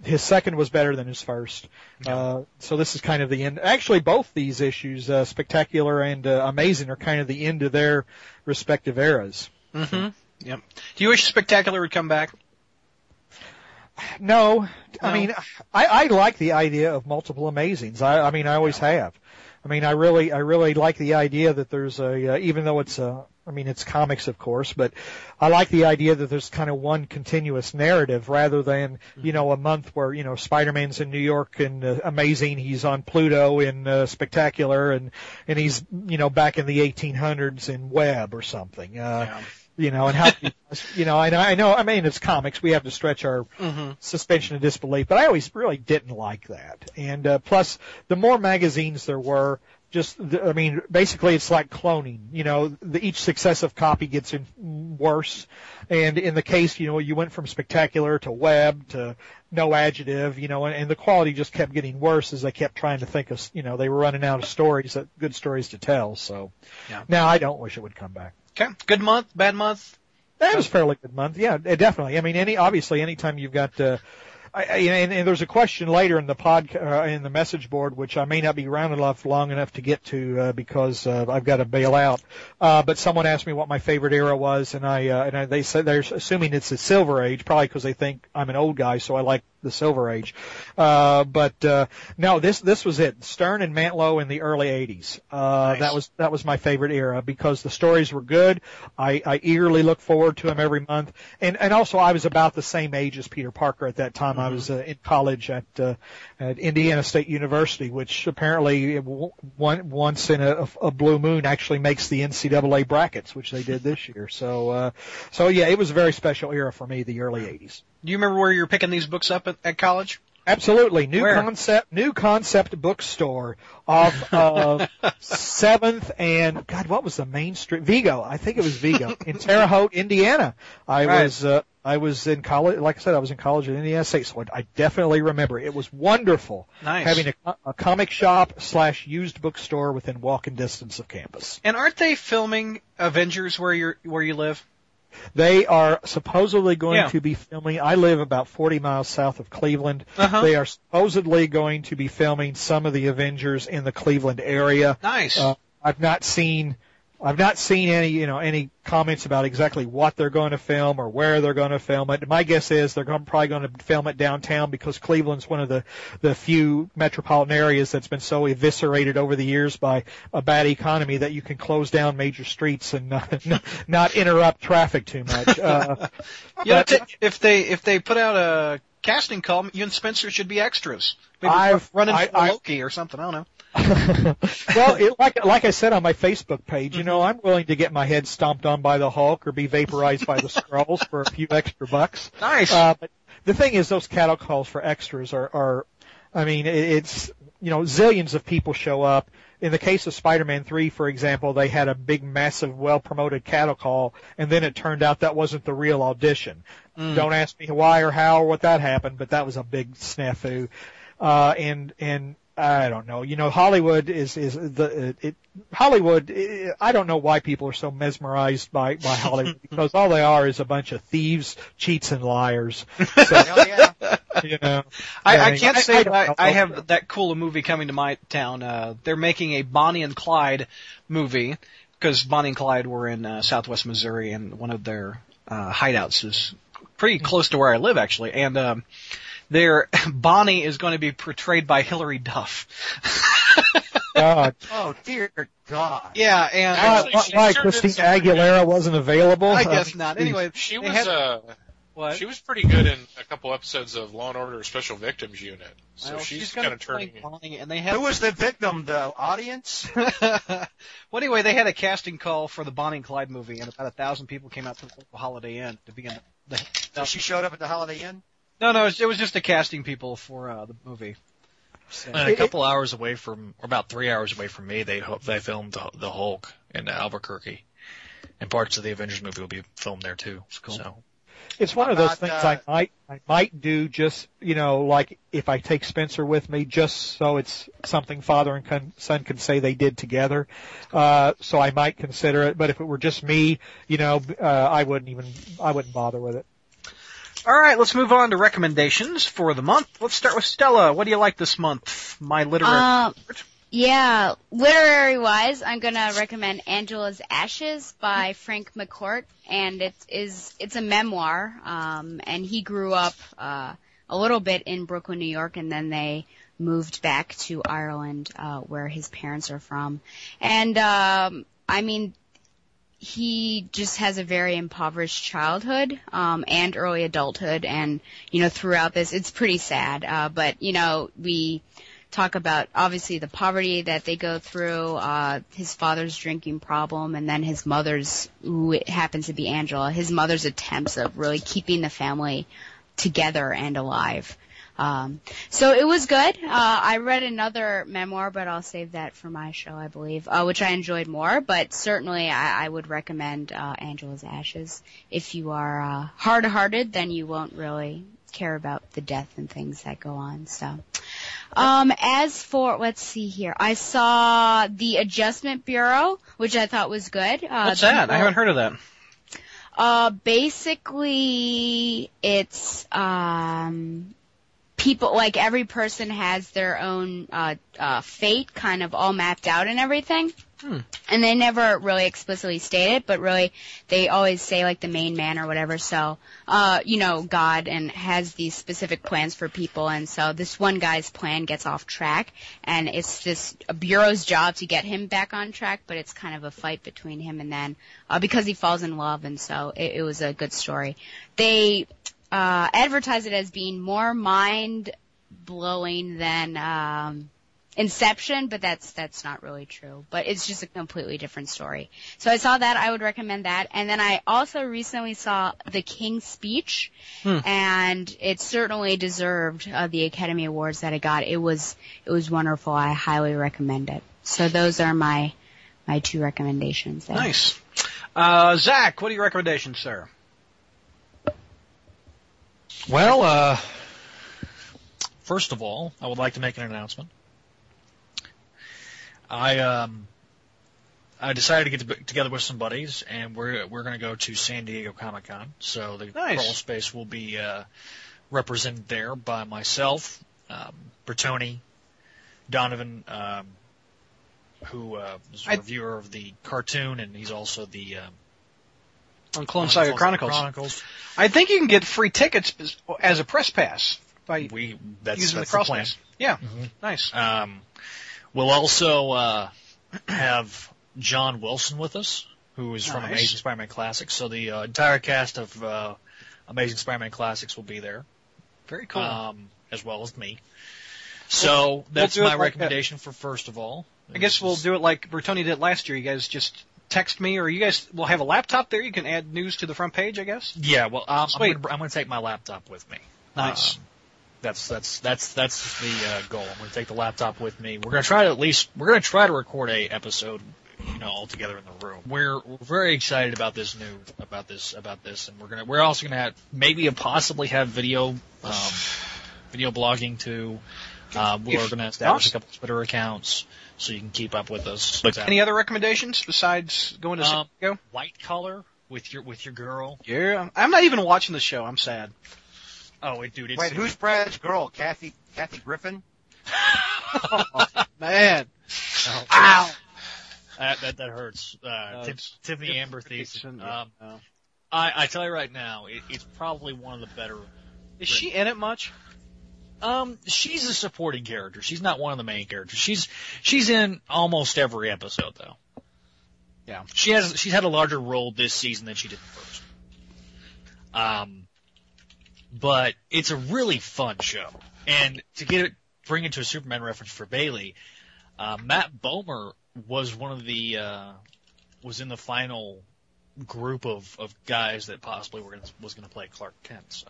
His second was better than his first. So this is kind of the end. Actually, both these issues, Spectacular and Amazing, are kind of the end of their respective eras. Mm-hmm. Yep. Do you wish Spectacular would come back? No. I mean, I like the idea of multiple Amazings. I mean, I always have. I mean, I really like the idea that there's even though it's comics, of course, but I like the idea that there's kind of one continuous narrative rather than, you know, a month where, you know, Spider-Man's in New York and Amazing, he's on Pluto in Spectacular, and he's, you know, back in the 1800s in Webb or something. You know, and how, you know, and I know, I mean, it's comics. We have to stretch our suspension of disbelief, but I always really didn't like that. And, plus, the more magazines there were, basically it's like cloning. You know, each successive copy gets worse. And in the case, you know, you went from Spectacular to Web to No Adjective, you know, and the quality just kept getting worse as they kept trying to think of, you know, they were running out of stories, good stories to tell. So, now I don't wish it would come back. Okay. Good month, bad month? That was a fairly good month. Yeah, definitely. I mean, obviously anytime you've got, And there's a question later in the in the message board, which I may not be around enough long enough to get to because I've got to bail out. But someone asked me what my favorite era was, and they said they're assuming it's the Silver Age, probably because they think I'm an old guy, so I like the Silver Age. No, this was it. Stern and Mantlo in the early 80s. Nice. That was my favorite era because the stories were good. I eagerly look forward to them every month, and also I was about the same age as Peter Parker at that time. Mm-hmm. I was in college at Indiana State University, which apparently once in a blue moon actually makes the NCAA brackets, which they did this year. So yeah, it was a very special era for me, the early 80s. Do you remember where you were picking these books up at college? Absolutely. New Concept Bookstore off of 7th and, God, what was the main street? Vigo. I think it was Vigo. In Terre Haute, Indiana. I was in college, like I said, I was in college at Indiana State, so I definitely remember. It was wonderful having a comic shop / used bookstore within walking distance of campus. And aren't they filming Avengers where you live? They are supposedly going to be filming. I live about 40 miles south of Cleveland. Uh-huh. They are supposedly going to be filming some of the Avengers in the Cleveland area. Nice. I've not seen any comments about exactly what they're going to film or where they're going to film it. My guess is they're probably going to film it downtown because Cleveland's one of the few metropolitan areas that's been so eviscerated over the years by a bad economy that you can close down major streets and not interrupt traffic too much. If they put out a casting call, you and Spencer should be extras. Maybe running for Loki or something. I don't know. Well, like I said on my Facebook page, I'm willing to get my head stomped on by the Hulk or be vaporized by the Skrulls for a few extra bucks. Nice. But the thing is, those cattle calls for extras are zillions of people show up. In the case of Spider-Man 3, for example, they had a big, massive, well-promoted cattle call, and then it turned out that wasn't the real audition. Don't ask me why or how or what that happened, but that was a big snafu. And I don't know. Hollywood is I don't know why people are so mesmerized by Hollywood because all they are is a bunch of thieves, cheats, and liars. So, I have that cool a movie coming to my town. They're making a Bonnie and Clyde movie because Bonnie and Clyde were in Southwest Missouri, and one of their hideouts is pretty close to where I live, actually. And Bonnie is going to be portrayed by Hilary Duff. God. Oh, dear God. Yeah, and actually, why Christine Aguilera wasn't available? I guess not. Anyway, she was pretty good in a couple episodes of Law and Order Special Victims Unit. So she's kind of turning. Who was the victim? The audience? Well, anyway, they had a casting call for the Bonnie and Clyde movie, and about 1,000 people came out to the local Holiday Inn to begin. So she showed up at the Holiday Inn. No, it was just the casting people for the movie. So. And a couple hours away from, or about 3 hours away from me, they filmed the Hulk in Albuquerque, and parts of the Avengers movie will be filmed there too. It's cool. So. It's one of those things I might do just, like if I take Spencer with me, just so it's something father and son can say they did together. So I might consider it, but if it were just me, I wouldn't bother with it. All right, let's move on to recommendations for the month. Let's start with Stella. What do you like this month, my literary favorite? Yeah, literary-wise, I'm going to recommend Angela's Ashes by Frank McCourt, and it's a memoir, and he grew up a little bit in Brooklyn, New York, and then they moved back to Ireland where his parents are from. And, he just has a very impoverished childhood and early adulthood, and throughout this it's pretty sad, but we talk about obviously the poverty that they go through, his father's drinking problem, and then his mother's, who happens to be Angela, his mother's attempts of really keeping the family together and alive. So it was good. I read another memoir, but I'll save that for my show, I believe, which I enjoyed more. But certainly I would recommend Angela's Ashes. If you are hard-hearted, then you won't really care about the death and things that go on. So, as for, let's see here, I saw The Adjustment Bureau, which I thought was good. What's that? I haven't heard of that. Basically, it's people, like every person has their own fate kind of all mapped out and everything. Hmm. And they never really explicitly state it, but really they always say like the main man or whatever. So, you know, God and has these specific plans for people. And so this one guy's plan gets off track, and it's this bureau's job to get him back on track. But it's kind of a fight between him and then because he falls in love. And so it was a good story. They advertise it as being more mind-blowing than Inception, but that's not really true. But it's just a completely different story. So I saw that. I would recommend that. And then I also recently saw The King's Speech, and it certainly deserved the Academy Awards that it got. It was wonderful. I highly recommend it. So those are my two recommendations there. Nice. Zach, what are your recommendations, sir? Well, first of all, I would like to make an announcement. I decided to get together with some buddies, and we're going to go to San Diego Comic-Con. So the crawl space will be represented there by myself, Bertoni, Donovan, who is a reviewer of the cartoon, and he's also the on Clone Saga Chronicles. I think you can get free tickets as a press pass by using the crawl space. Yeah, mm-hmm. Nice. We'll also have John Wilson with us, who is from Amazing Spider-Man Classics. So the entire cast of Amazing Spider-Man Classics will be there. Very cool. As well as me. So that's my recommendation for first of all. I guess we'll do it like Bertoni did last year. You guys just text me, or you guys will have a laptop there. You can add news to the front page, I guess. Yeah, well, I'm going to take my laptop with me. Nice. That's the goal. I'm going to take the laptop with me. We're going to try to record a episode, you know, all together in the room. We're very excited about this and we're also going to have possibly have video blogging too. We're going to establish a couple of Twitter accounts so you can keep up with us. Any other recommendations besides going to San Diego? White Collar with your girl. Yeah, I'm not even watching the show. I'm sad. Oh, dude! Wait, who's Brad's girl? Kathy Griffin? Oh, man! Oh, ow! That hurts. Tiffany Amber Thiessen. I tell you right now, it's probably one of the better. Is she in it much? She's a supporting character. She's not one of the main characters. She's in almost every episode, though. Yeah, she's had a larger role this season than she did the first. But it's a really fun show, and to bring it to a Superman reference for Bailey, Matt Bomer was one of the was in the final group of guys that possibly was going to play Clark Kent. So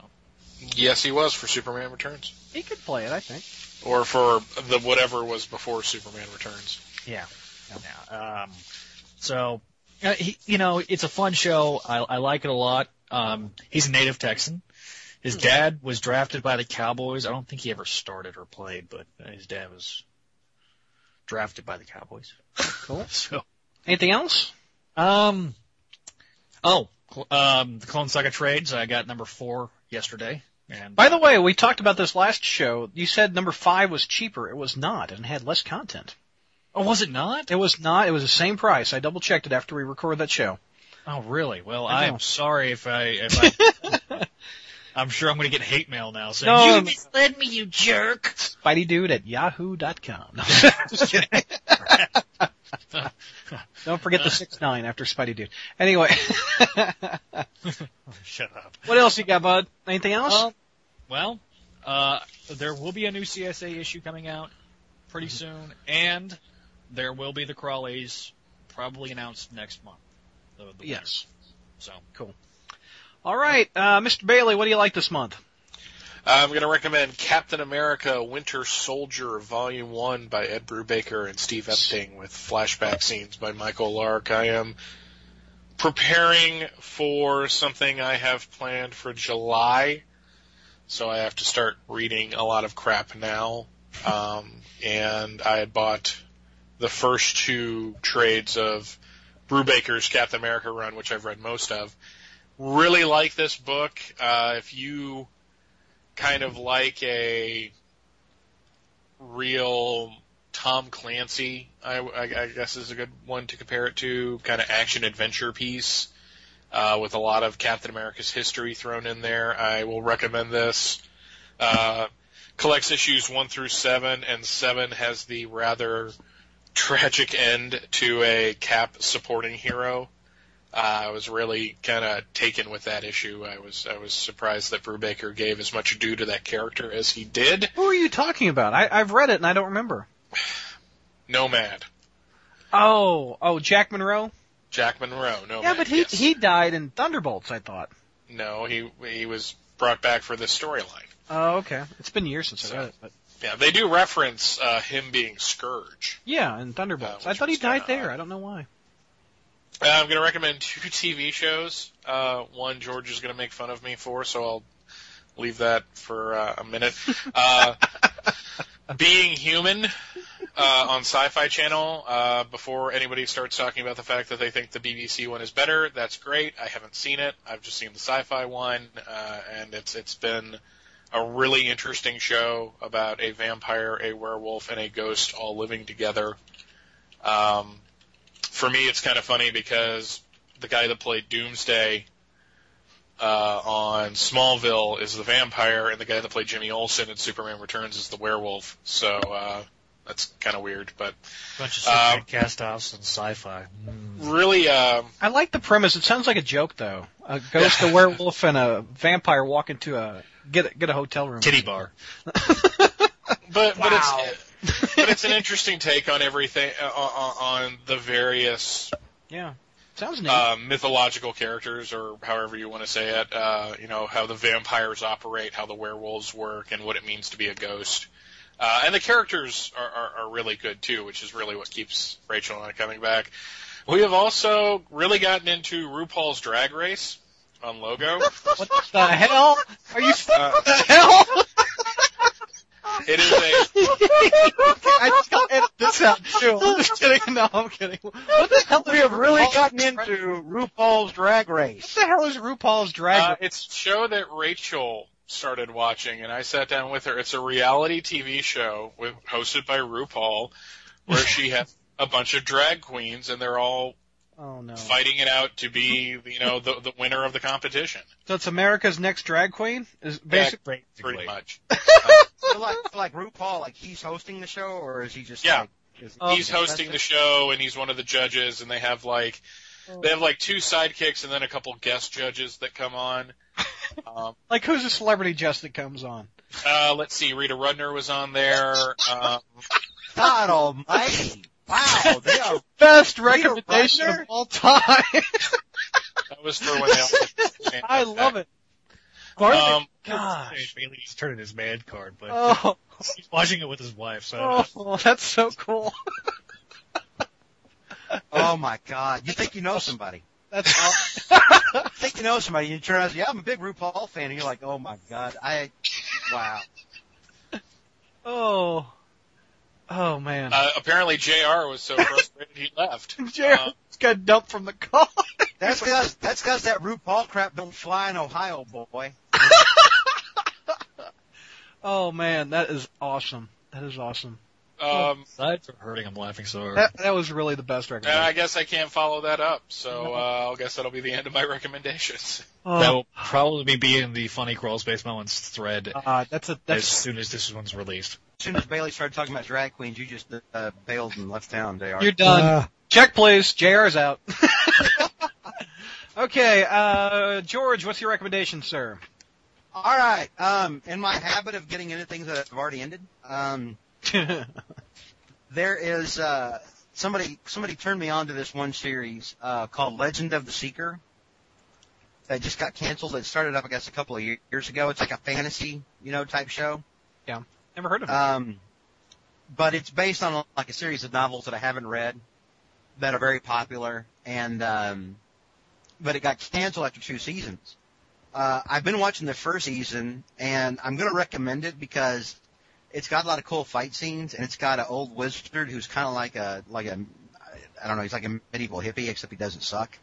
yes, he was for Superman Returns. He could play it, I think, or for the whatever was before Superman Returns. Yeah. So it's a fun show. I like it a lot. He's a native Texan. His dad was drafted by the Cowboys. I don't think he ever started or played, but his dad was drafted by the Cowboys. Cool. So, anything else? The Clone Saga trades. I got number 4 yesterday. And by the way, we talked about this last show. You said number 5 was cheaper. It was not, and had less content. Oh, was it not? It was not. It was the same price. I double checked it after we recorded that show. Oh, really? Well, I'm sorry if I I'm sure I'm going to get hate mail now saying, "You misled me, you jerk." SpideyDude at Yahoo.com. No, just kidding. Don't forget the 6-9 after SpideyDude. Anyway. Shut up. What else you got, bud? Anything else? There will be a new CSA issue coming out pretty soon, and there will be the Crawleys probably announced next month. Yes. So cool. All right, Mr. Bailey, what do you like this month? I'm going to recommend Captain America Winter Soldier Volume 1 by Ed Brubaker and Steve Epting with flashback scenes by Michael Lark. I am preparing for something I have planned for July, so I have to start reading a lot of crap now. And I had bought the first 2 trades of Brubaker's Captain America run, which I've read most of. Really like this book. If you kind of like a real Tom Clancy, I guess is a good one to compare it to, kind of action-adventure piece with a lot of Captain America's history thrown in there. I will recommend this. Collects issues 1 through 7, and 7 has the rather tragic end to a Cap supporting hero. I was really kind of taken with that issue. I was surprised that Brubaker gave as much due to that character as he did. Who are you talking about? I've read it and I don't remember. Nomad. Oh, Jack Monroe? Jack Monroe, Nomad. Yeah, but he died in Thunderbolts, I thought. No, he was brought back for this storyline. Oh, okay. It's been years since I read it. But... yeah, they do reference him being Scourge. Yeah, in Thunderbolts. I thought he died there. I don't know why. I'm going to recommend 2 TV shows. One George is going to make fun of me for, so I'll leave that for a minute. Being Human on Sci-Fi Channel. Before anybody starts talking about the fact that they think the BBC one is better, that's great. I haven't seen it. I've just seen the Sci-Fi one, and it's been a really interesting show about a vampire, a werewolf, and a ghost all living together. For me, it's kind of funny because the guy that played Doomsday on Smallville is the vampire, and the guy that played Jimmy Olsen in Superman Returns is the werewolf. So that's kind of weird. But bunch of Superman cast-offs and sci-fi. Really, I like the premise. It sounds like a joke, though. A ghost, a werewolf, and a vampire walk into a get a hotel room. Kitty bar. But wow. But it's an interesting take on everything, on the various sounds neat. Mythological characters, or however you want to say it, how the vampires operate, how the werewolves work, and what it means to be a ghost. And the characters are really good, too, which is really what keeps Rachel and I coming back. We have also really gotten into RuPaul's Drag Race on Logo. What the hell? Are you... what the hell? It is a... I just got to edit this out, too. I'm just kidding. No, I'm kidding. What the hell? We have really gotten into RuPaul's Drag Race. What the hell is RuPaul's Drag Race? It's a show that Rachel started watching, and I sat down with her. It's a reality TV show hosted by RuPaul, where she has a bunch of drag queens, and they're all fighting it out to be, the winner of the competition. So it's America's Next Drag Queen? Is basically, pretty much. So like RuPaul, like he's hosting the show, or is he just? Yeah, he's hosting the show, and he's one of the judges, and they have 2 sidekicks, and then a couple guest judges that come on. Like who's a celebrity just that comes on? Let's see, Rita Rudner was on there. God almighty. Wow, they are best recommendation of all time. That was for when they I love it. Gosh. He's turning his man card, but he's watching it with his wife. So that's so cool. Oh my God. You think you know somebody. That's all. I think you know somebody. You turn out and say, yeah, I'm a big RuPaul fan. And you're like, oh my God. Wow. Oh man. Apparently JR was so frustrated he left. JR got dumped from the car. That's because that RuPaul crap don't fly in Ohio, boy. Oh man, that is awesome. That is awesome. Aside from hurting, I'm laughing so hard. That was really the best recommendation. I guess I can't follow that up, so I guess that'll be the end of my recommendations. That will probably be in the Funny Crawl Space Moments thread as soon as this one's released. As soon as Bailey started talking about drag queens, you just bailed and left town, JR. You're done. Check, please. JR's out. Okay, George, what's your recommendation, sir? All right. In my habit of getting into things that have already ended... there is somebody turned me on to this one series called Legend of the Seeker that just got canceled. It started up, I guess, a couple of years ago. It's like a fantasy, type show. Yeah, never heard of it. But it's based on like a series of novels that I haven't read that are very popular, and but it got canceled after 2 seasons. I've been watching the first season, and I'm going to recommend it because. It's got a lot of cool fight scenes, and it's got an old wizard who's kind of like a I don't know, he's like a medieval hippie, except he doesn't suck.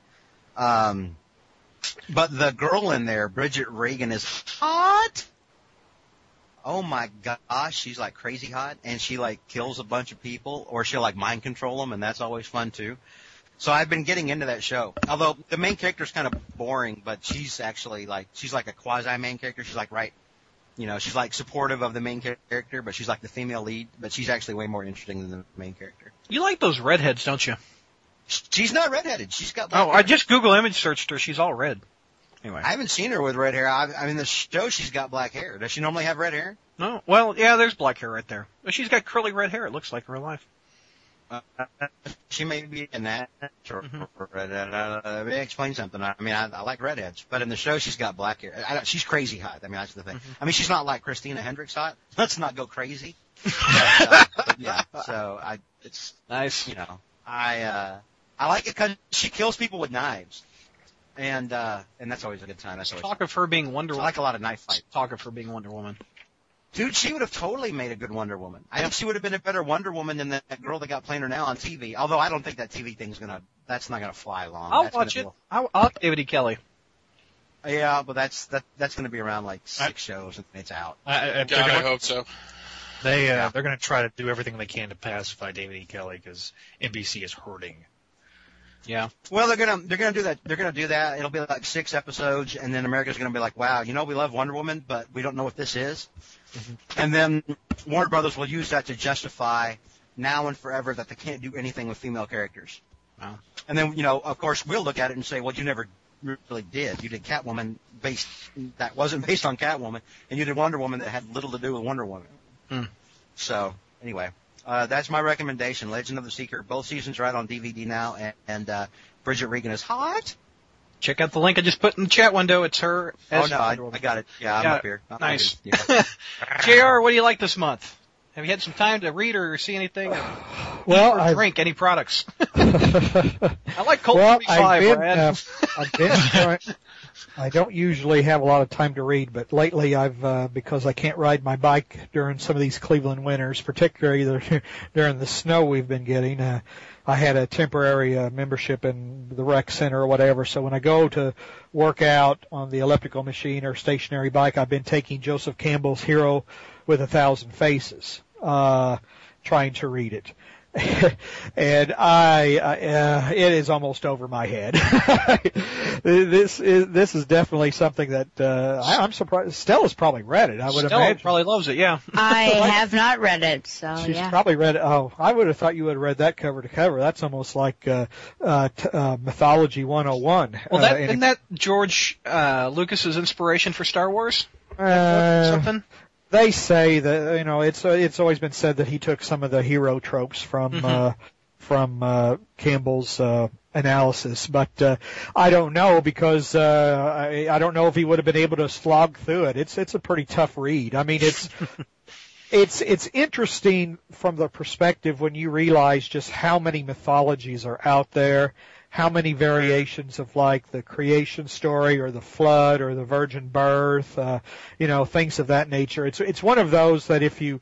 But the girl in there, Bridget Regan, is hot. oh my gosh, she's like crazy hot, and she like kills a bunch of people, or she'll like mind control them, and that's always fun too. So I've been getting into that show. Although the main character's kind of boring, but she's actually like, she's like a quasi-main character. She's like, right, you know, she's like supportive of the main character, but she's like the female lead, but she's actually way more interesting than the main character. You like those redheads, don't you? She's not redheaded. She's got black hair. I just Google image searched her. She's all red. Anyway. I haven't seen her with red hair. I mean, the show, she's got black hair. Does she normally have red hair? No. Well, yeah, there's black hair right there. But she's got curly red hair, it looks like, in real life. She may be a natural. It explains something. I mean, I like redheads, but in the show, she's got black hair. She's crazy hot. I mean, that's the thing. I mean, she's not like Christina Hendricks hot. Let's not go crazy. But, yeah. So it's nice. You know, I like it because she kills people with knives. And that's always a good time. Talk of her being Wonder Woman. I like a lot of knife fights. Talk of her being Wonder Woman. Dude, she would have totally made a good Wonder Woman. I think she would have been a better Wonder Woman than that girl that got playing her now on TV. Although I don't think that TV thing's that's not gonna fly long. I'll watch it. I'll David E. Kelly. Yeah, but that's gonna be around like six shows and it's out. I hope so. They're gonna try to do everything they can to pacify David E. Kelly because NBC is hurting. Yeah. Well, they're gonna do that. They're gonna do that. It'll be like six episodes, and then America's gonna be like, wow, you know, we love Wonder Woman, but we don't know what this is. And then Warner Brothers will use that to justify now and forever that they can't do anything with female characters. Wow. And then, you know, of course, we'll look at it and say, well, you never really did. You did Catwoman that wasn't based on Catwoman, and you did Wonder Woman that had little to do with Wonder Woman. Hmm. So anyway. That's my recommendation, Legend of the Seeker. Both seasons are out on DVD now, and Bridget Regan is hot. Check out the link I just put in the chat window. It's her. I got it. Yeah, I'm up here. Nice. Yeah. JR, what do you like this month? Have you had some time to read or see anything? Well, drink any products? I like Colt 45, Brad. I don't usually have a lot of time to read, but lately because I can't ride my bike during some of these Cleveland winters, particularly during the snow we've been getting, I had a temporary membership in the rec center or whatever. So when I go to work out on the elliptical machine or stationary bike, I've been taking Joseph Campbell's Hero with 1,000 Faces, trying to read it. And it is almost over my head. This is definitely something that I'm surprised. Stella's probably read it. I would imagine. Stella probably loves it. Yeah, I have not read it, so she's probably read it. Oh, I would have thought you would have read that cover to cover. That's almost like Mythology 101. Well, isn't that George Lucas's inspiration for Star Wars? Something. They say that, you know, it's always been said that he took some of the hero tropes from Campbell's analysis, but I don't know because I don't know if he would have been able to slog through it. It's a pretty tough read. I mean, it's it's interesting from the perspective when you realize just how many mythologies are out there. How many variations of like the creation story or the flood or the virgin birth, you know, things of that nature. It's one of those that if you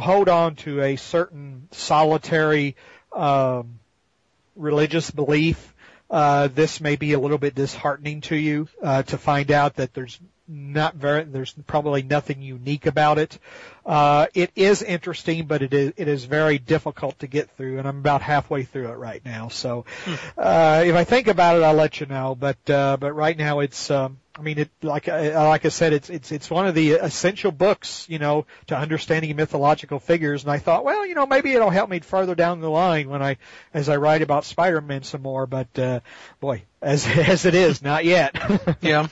hold on to a certain solitary, religious belief, this may be a little bit disheartening to you, to find out that there's probably nothing unique about it. It is interesting, but it is very difficult to get through, and I'm about halfway through it right now. So, if I think about it, I'll let you know. But right now, it's like I said, it's one of the essential books, you know, to understanding mythological figures. And I thought, well, you know, maybe it'll help me further down the line as I write about Spider-Man some more. But boy, as it is, not yet. Yeah.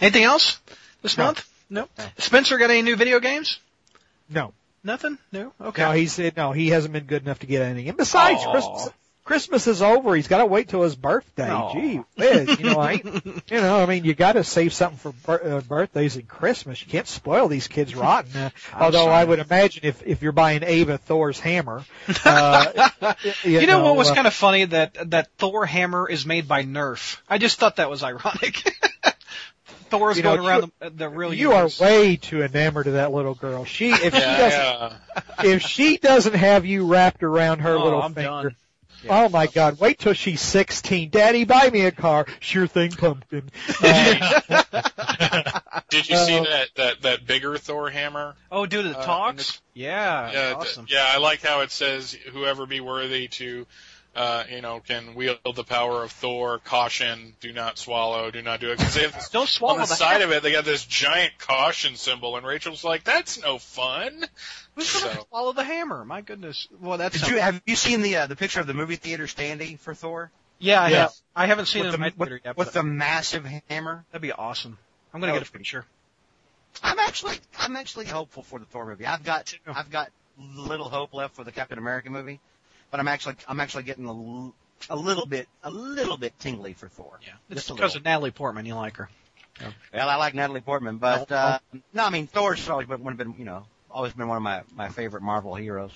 Anything else this month? No. Spencer, got any new video games? No. Nothing? No? Okay. No, he hasn't been good enough to get anything. And besides, Christmas is over. He's got to wait till his birthday. Aww. Gee whiz. You know, you got to save something for birthdays and Christmas. You can't spoil these kids rotten. Although I would imagine if you're buying Ava Thor's hammer. You know what was kind of funny? That Thor hammer is made by Nerf. I just thought that was ironic. Thor's going around the real universe. You are way too enamored of that little girl. If she doesn't have you wrapped around her little finger. Yeah, oh my God! Wait till she's 16. Daddy, buy me a car. Sure thing, pumpkin. Did you see that bigger Thor hammer? Oh, due to the talks? Yeah, awesome. I like how it says, whoever be worthy to, can wield the power of Thor, caution, do not swallow, do not do it. Cause they have this, don't swallow on the side of it, they got this giant caution symbol, and Rachel's like, that's no fun. Who's going to swallow the hammer? My goodness. Well, that's Have you seen the picture of the movie theater standee for Thor? Yeah, I have. I haven't seen it in my theater yet. With the massive hammer? That'd be awesome. I'm going to get a picture. I'm actually hopeful for the Thor movie. I've got little hope left for the Captain America movie, but I'm actually getting a little bit tingly for Thor. Yeah, it's because of Natalie Portman. You like her? Yeah. Well, I like Natalie Portman, but no, I mean Thor's always been one of my favorite Marvel heroes.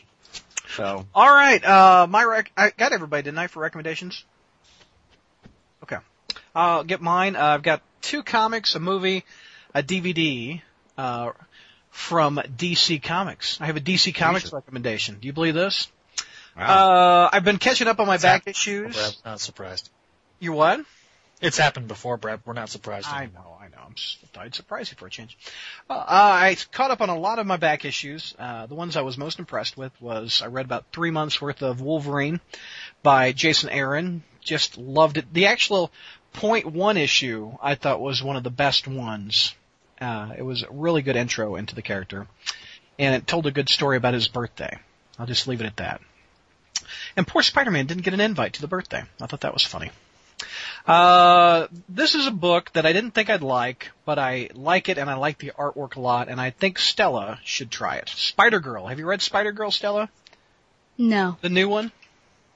So all right, I got everybody tonight for recommendations. Okay, I'll get mine. I've got 2 comics, a movie, a DVD from DC Comics. I have a DC Comics recommendation. Do you believe this? Wow. I've been catching up on my back issues. Brad, not surprised. You what? It's happened before, Brad. We're not surprised. I know. I'd surprise you for a change. I caught up on a lot of my back issues. The ones I was most impressed with was I read about 3 months worth of Wolverine by Jason Aaron. Just loved it. The actual 0.1 issue I thought was one of the best ones. It was a really good intro into the character, and it told a good story about his birthday. I'll just leave it at that. And poor Spider-Man didn't get an invite to the birthday. I thought that was funny. This is a book that I didn't think I'd like, but I like it, and I like the artwork a lot, and I think Stella should try it. Spider-Girl. Have you read Spider-Girl, Stella? No. The new one?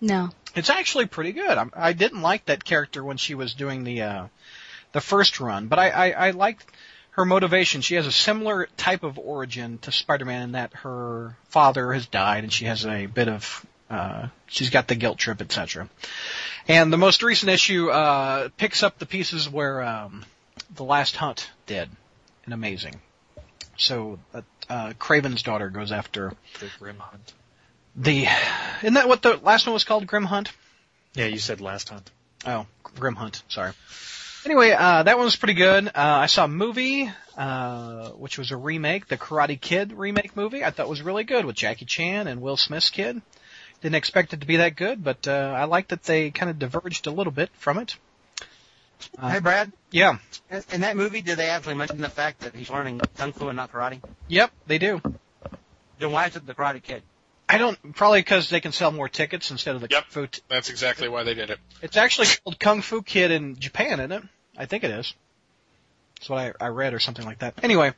No. It's actually pretty good. I didn't like that character when she was doing the first run, but I liked her motivation. She has a similar type of origin to Spider-Man in that her father has died, and she has a bit of she's got the guilt trip, etc. And the most recent issue picks up the pieces where The Last Hunt did, and amazing. So Craven's daughter goes after the Grim Hunt. Isn't that what the last one was called, Grim Hunt? Yeah, you said Last Hunt. Oh, Grim Hunt, sorry. Anyway, that one was pretty good. I saw a movie, which was a remake, the Karate Kid remake movie. I thought was really good with Jackie Chan and Will Smith's kid. Didn't expect it to be that good, but I like that they kind of diverged a little bit from it. Hey, Brad? Yeah. In that movie, did they actually mention the fact that he's learning Kung Fu and not karate? Yep, they do. Then why is it the Karate Kid? I don't, probably because they can sell more tickets instead of the Kung Fu. That's exactly why they did it. It's actually called Kung Fu Kid in Japan, isn't it? I think it is. That's what I read or something like that. Anyway,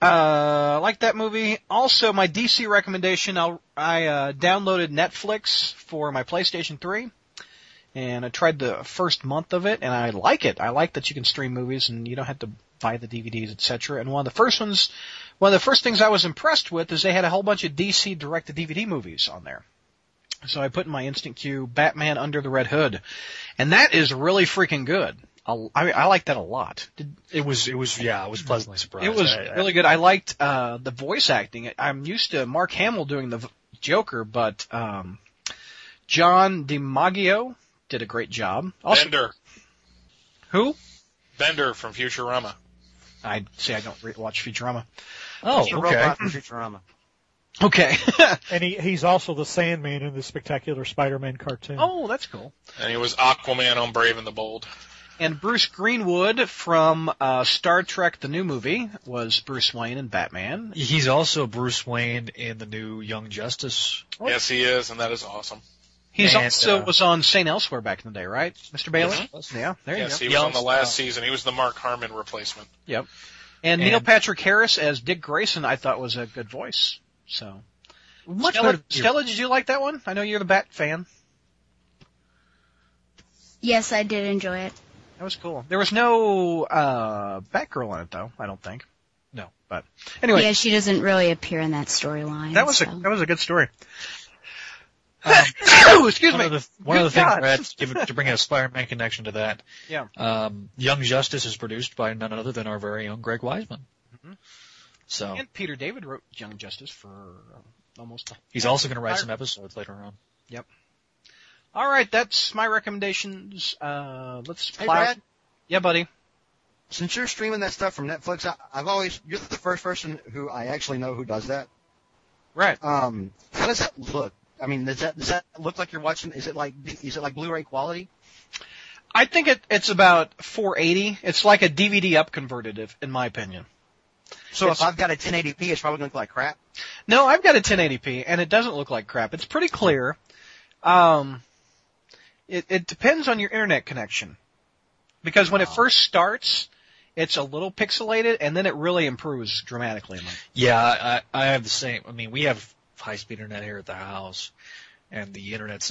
I like that movie. Also, my DC recommendation, I downloaded Netflix for my PlayStation 3, and I tried the first month of it, and I like it. I like that you can stream movies and you don't have to buy the DVDs, etc. And one of the first things I was impressed with is they had a whole bunch of DC direct-to-DVD movies on there. So I put in my instant queue Batman Under the Red Hood, and that is really freaking good. I like that a lot. I was pleasantly surprised. It was really good. I liked the voice acting. I'm used to Mark Hamill doing the Joker, but John DiMaggio did a great job. Also, Bender. Who? Bender from Futurama. I'd say I don't watch Futurama. Oh, okay. Robot from Futurama. Okay. And he's also the Sandman in the Spectacular Spider-Man cartoon. Oh, that's cool. And he was Aquaman on Brave and the Bold. And Bruce Greenwood from Star Trek, the new movie, was Bruce Wayne in Batman. He's also Bruce Wayne in the new Young Justice. Oh. Yes, he is, and that is awesome. He also was on St. Elsewhere back in the day, right, Mr. Bailey? Mm-hmm. Yeah, there you go. Yes, he was on the last season. He was the Mark Harmon replacement. Yep. And Neil Patrick Harris as Dick Grayson I thought was a good voice. So, Stella, did you like that one? I know you're the Bat fan. Yes, I did enjoy it. That was cool. There was no Batgirl on it, though, I don't think. No, but anyway. Yeah, she doesn't really appear in that storyline. That was a good story. Excuse me. One of the things, Brad, to bring a Spider-Man connection to that, Young Justice is produced by none other than our very own Greg Weisman. Mm-hmm. So, and Peter David wrote Young Justice for almost... He's also going to write some episodes later on. Yep. All right, that's my recommendations. Let's... Hey, Brad? Yeah, buddy. Since you're streaming that stuff from Netflix, you're the first person who I actually know who does that. Right. How does that look? I mean, does that look like you're watching? Is it like Blu-ray quality? I think it's about 480. It's like a DVD upconverted, in my opinion. So if I've got a 1080p, it's probably going to look like crap? No, I've got a 1080p, and it doesn't look like crap. It's pretty clear. It depends on your internet connection. Because when it first starts, it's a little pixelated, and then it really improves dramatically. Yeah, I have the same. I mean, we have high-speed internet here at the house, and the internet's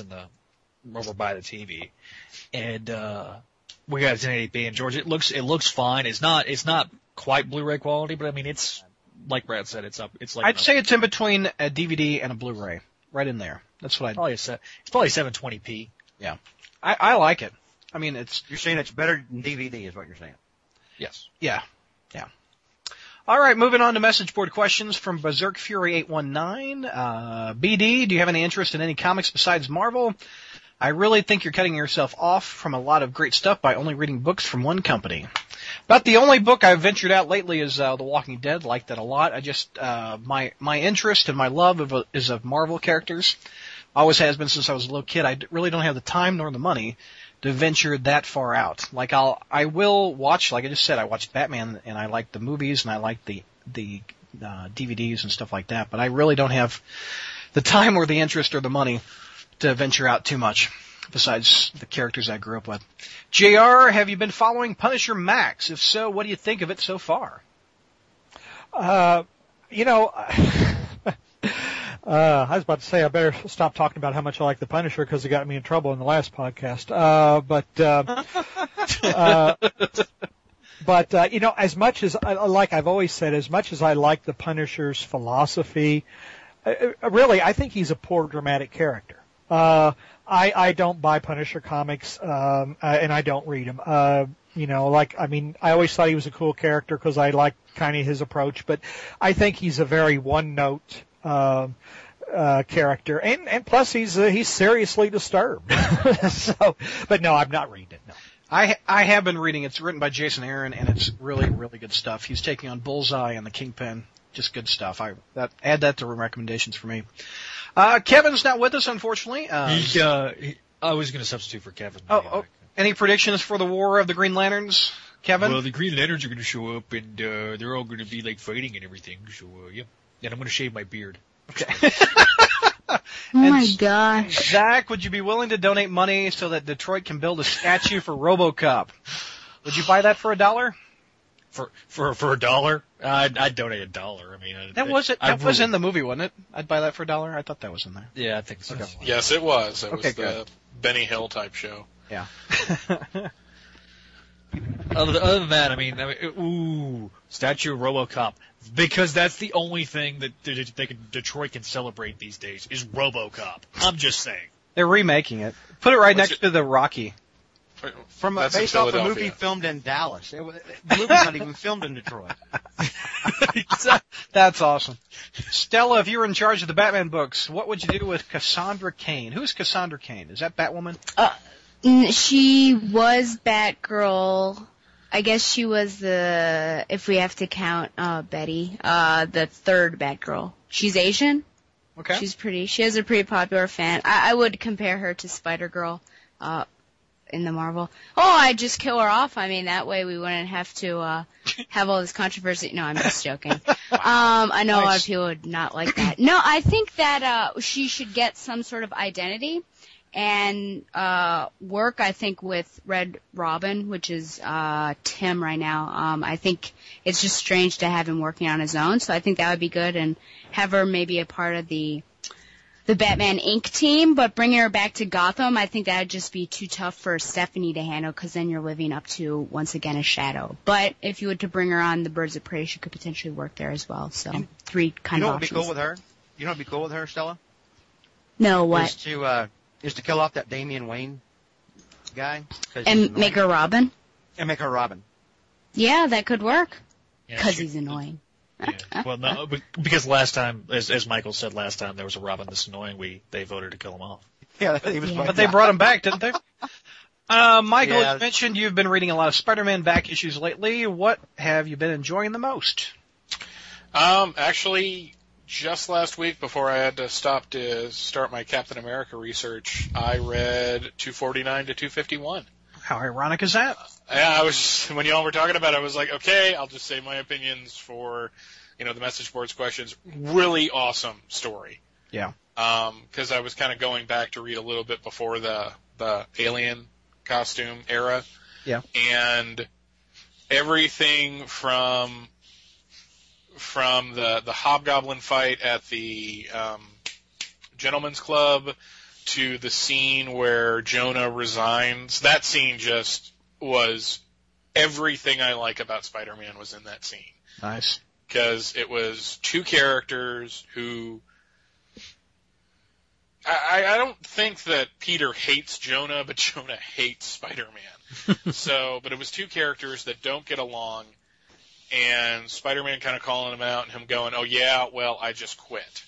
over by the TV. And we got 1080p, and George, it looks fine. It's not quite Blu-ray quality, but I mean, it's like Brad said, it's up. It's like I'd say it's in between a DVD and a Blu-ray, right in there. That's what I'd probably say. It's probably 720p. Yeah, I like it. I mean, you're saying it's better than DVD, is what you're saying. Yes. Yeah. All right, moving on to message board questions from Berserk Fury 819. BD, do you have any interest in any comics besides Marvel? I really think you're cutting yourself off from a lot of great stuff by only reading books from one company. But the only book I've ventured out lately is The Walking Dead. I like that a lot. I just my interest and my love is of Marvel characters. Always has been since I was a little kid. I really don't have the time nor the money to venture that far out. Like I will watch. Like I just said, I watched Batman, and I like the movies, and I like the DVDs and stuff like that. But I really don't have the time or the interest or the money to venture out too much. Besides the characters I grew up with. JR, have you been following Punisher Max? If so, what do you think of it so far? I was about to say I better stop talking about how much I like the Punisher because it got me in trouble in the last podcast. As much as I've always said, as much as I like the Punisher's philosophy, really, I think he's a poor dramatic character. I don't buy Punisher comics, and I don't read them. I always thought he was a cool character because I liked kind of his approach, but I think he's a very one-note character, and plus he's seriously disturbed. So, but no, I'm not reading it. No, I have been reading. It's written by Jason Aaron, and it's really, really good stuff. He's taking on Bullseye and the Kingpin. Just good stuff. Add that to recommendations for me. Kevin's not with us, unfortunately. I was going to substitute for Kevin. Oh, any predictions for the War of the Green Lanterns, Kevin? Well, the Green Lanterns are going to show up, and they're all going to be like fighting and everything. So, yeah. And I'm going to shave my beard. Okay. Oh my gosh! Zach, would you be willing to donate money so that Detroit can build a statue for RoboCop? Would you buy that for $1? For $1, I'd donate $1. I mean, that was in the movie, wasn't it? I'd buy that for $1. I thought that was in there. Yeah, I think so. Okay. Yes, it was. It was the Benny Hill type show. Yeah. Other than that, I mean, statue of RoboCop, because that's the only thing that Detroit can celebrate these days is RoboCop. I'm just saying. They're remaking it. Put it right next to the Rocky. Based off a movie filmed in Dallas. The movie's not even filmed in Detroit. That's awesome. Stella, if you were in charge of the Batman books, what would you do with Cassandra Kane? Who's Cassandra Kane? Is that Batwoman? She was Batgirl. I guess she was the, if we have to count Betty, the third Batgirl. She's Asian. Okay. She's pretty. She has a pretty popular fan. I would compare her to Spider-Girl. In the Marvel. Oh, I'd just kill her off. I mean, that way we wouldn't have to have all this controversy. No, I'm just joking. I know a lot of people would not like that. No, I think that she should get some sort of identity and work, I think, with Red Robin, which is Tim right now. I think it's just strange to have him working on his own, so I think that would be good, and have her maybe a part of the Batman Inc. team, but bringing her back to Gotham, I think that would just be too tough for Stephanie to handle, because then you're living up to, once again, a shadow. But if you were to bring her on the Birds of Prey, she could potentially work there as well. So, three kind of options. You know what would be cool with her? You know what would be cool with her, Stella? No, what? Is to kill off that Damian Wayne guy. And make her Robin? And make her Robin. Yeah, that could work, because he's annoying. Yeah. Well, no, because last time, as Michael said last time, there was a Robin this annoying. They voted to kill him off. Yeah, but they brought him back, didn't they? Michael, you mentioned you've been reading a lot of Spider-Man back issues lately. What have you been enjoying the most? Actually, just last week before I had to stop to start my Captain America research, I read 249 to 251. How ironic is that? Yeah, I was, when y'all were talking about it, I was like, okay, I'll just save my opinions for, you know, the message boards questions. Really awesome story. Yeah. Because I was kind of going back to read a little bit before the alien costume era. Yeah. And everything from the Hobgoblin fight at the Gentleman's Club to the scene where Jonah resigns, that scene just was everything I like about Spider-Man was in that scene. Nice. Because it was two characters who... I don't think that Peter hates Jonah, but Jonah hates Spider-Man. So, but it was two characters that don't get along, and Spider-Man kind of calling him out and him going, oh, yeah, well, I just quit.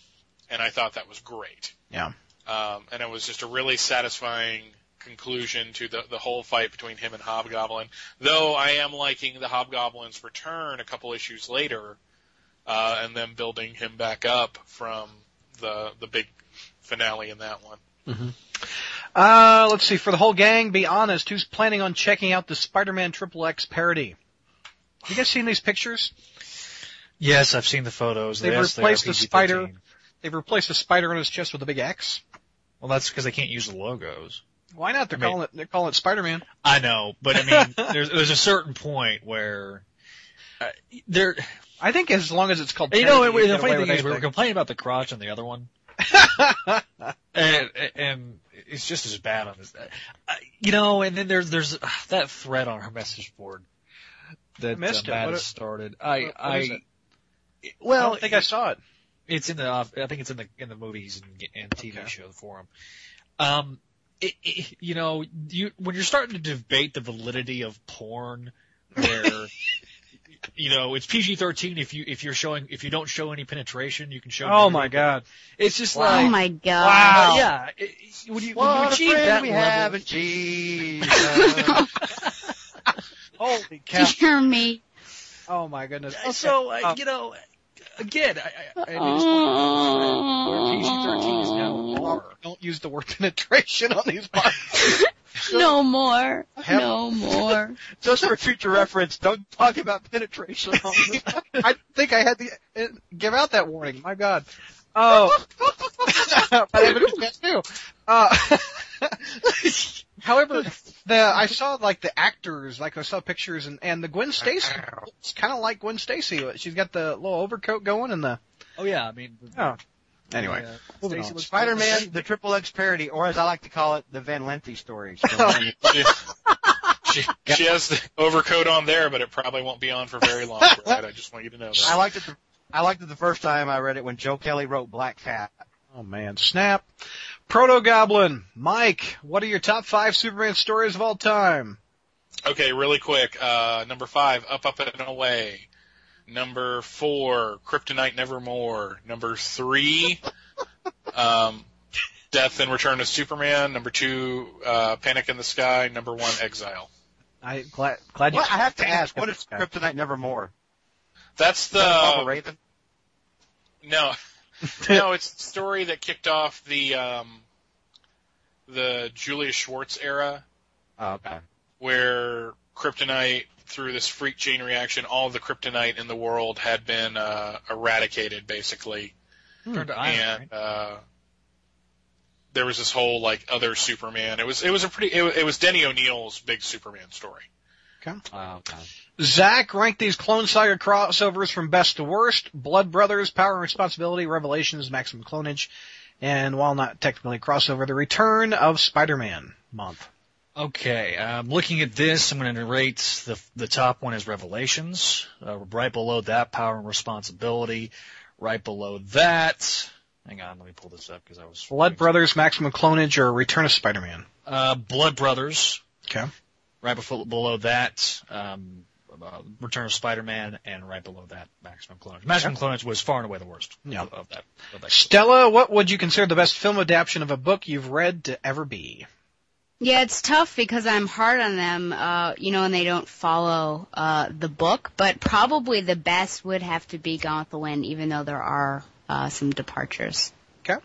And I thought that was great. Yeah. And it was just a really satisfying conclusion to the whole fight between him and Hobgoblin, though I am liking the Hobgoblin's return a couple issues later and them building him back up from the big finale in that one. Mm-hmm. Let's see. For the whole gang, be honest, who's planning on checking out the Spider-Man XXX parody? Have you guys seen these pictures? Yes, I've seen the photos. They've replaced the spider on his chest with a big X. Well, that's because they can't use the logos. Why not? They're calling it Spider-Man. I know, but I mean, there's a certain point where I think as long as it's called, the funny thing is we were complaining about the crotch on the other one, and it's just as bad on this. You know, and then there's that thread on her message board that Matt has started. I don't think I saw it. It's in the I think it's in the movies and TV show forum. You know, when you're starting to debate the validity of porn, where you know it's PG-13 if you don't show any penetration, you can show. Oh my god! It's just like oh my god! Wow! Yeah, when you achieve that we level, have a Jesus. Holy cow! Hear me! Oh my goodness! Okay. So you know, again, I just want to know where PG-13 is now. Don't use the word penetration on these podcasts. No more. No more. Just for future reference, don't talk about penetration on this. I think I had to give out that warning. My God. Oh. But I have a chance too. However, I saw like the actors, like I saw pictures and the Gwen Stacy. It's kind of like Gwen Stacy. She's got the little overcoat going and the. Oh yeah, I mean. Oh. Anyway, Spider-Man, the XXX parody, or as I like to call it, the Van Lente stories. She has the overcoat on there, but it probably won't be on for very long, Brad. I just want you to know that. I liked it the first time I read it when Joe Kelly wrote Black Cat. Oh, man. Snap. Proto-Goblin. Mike, what are your top 5 Superman stories of all time? Okay, really quick. Number 5, Up, Up, and Away. Number 4, Kryptonite Nevermore. Number 3, Death and Return of Superman. Number 2, Panic in the Sky. Number 1, Exile. I'm glad you. Well, I have to ask, what is Kryptonite Nevermore? That's the Barbara Raven. No, it's the story that kicked off the Julius Schwartz era. Oh, okay. Where Kryptonite, through this freak chain reaction, all the kryptonite in the world had been eradicated, basically. And there was this whole like other Superman. It was Denny O'Neill's big Superman story. Okay. Wow. Okay. Zach, rank these Clone Saga crossovers from best to worst: Blood Brothers, Power and Responsibility, Revelations, Maximum Clonage, and while not technically crossover, the Return of Spider-Man month. Okay, looking at this, I'm going to rate the top one is Revelations. Right below that, Power and Responsibility. Right below that, hang on, let me pull this up because I was Blood Brothers, Maximum Clonage, or Return of Spider-Man. Blood Brothers. Okay. Right below that, Return of Spider-Man, and right below that, Maximum Clonage. Maximum Clonage was far and away the worst of that. Stella, what would you consider the best film adaptation of a book you've read to ever be? Yeah, it's tough because I'm hard on them, and they don't follow the book. But probably the best would have to be Gone with the Wind, even though there are some departures. Okay.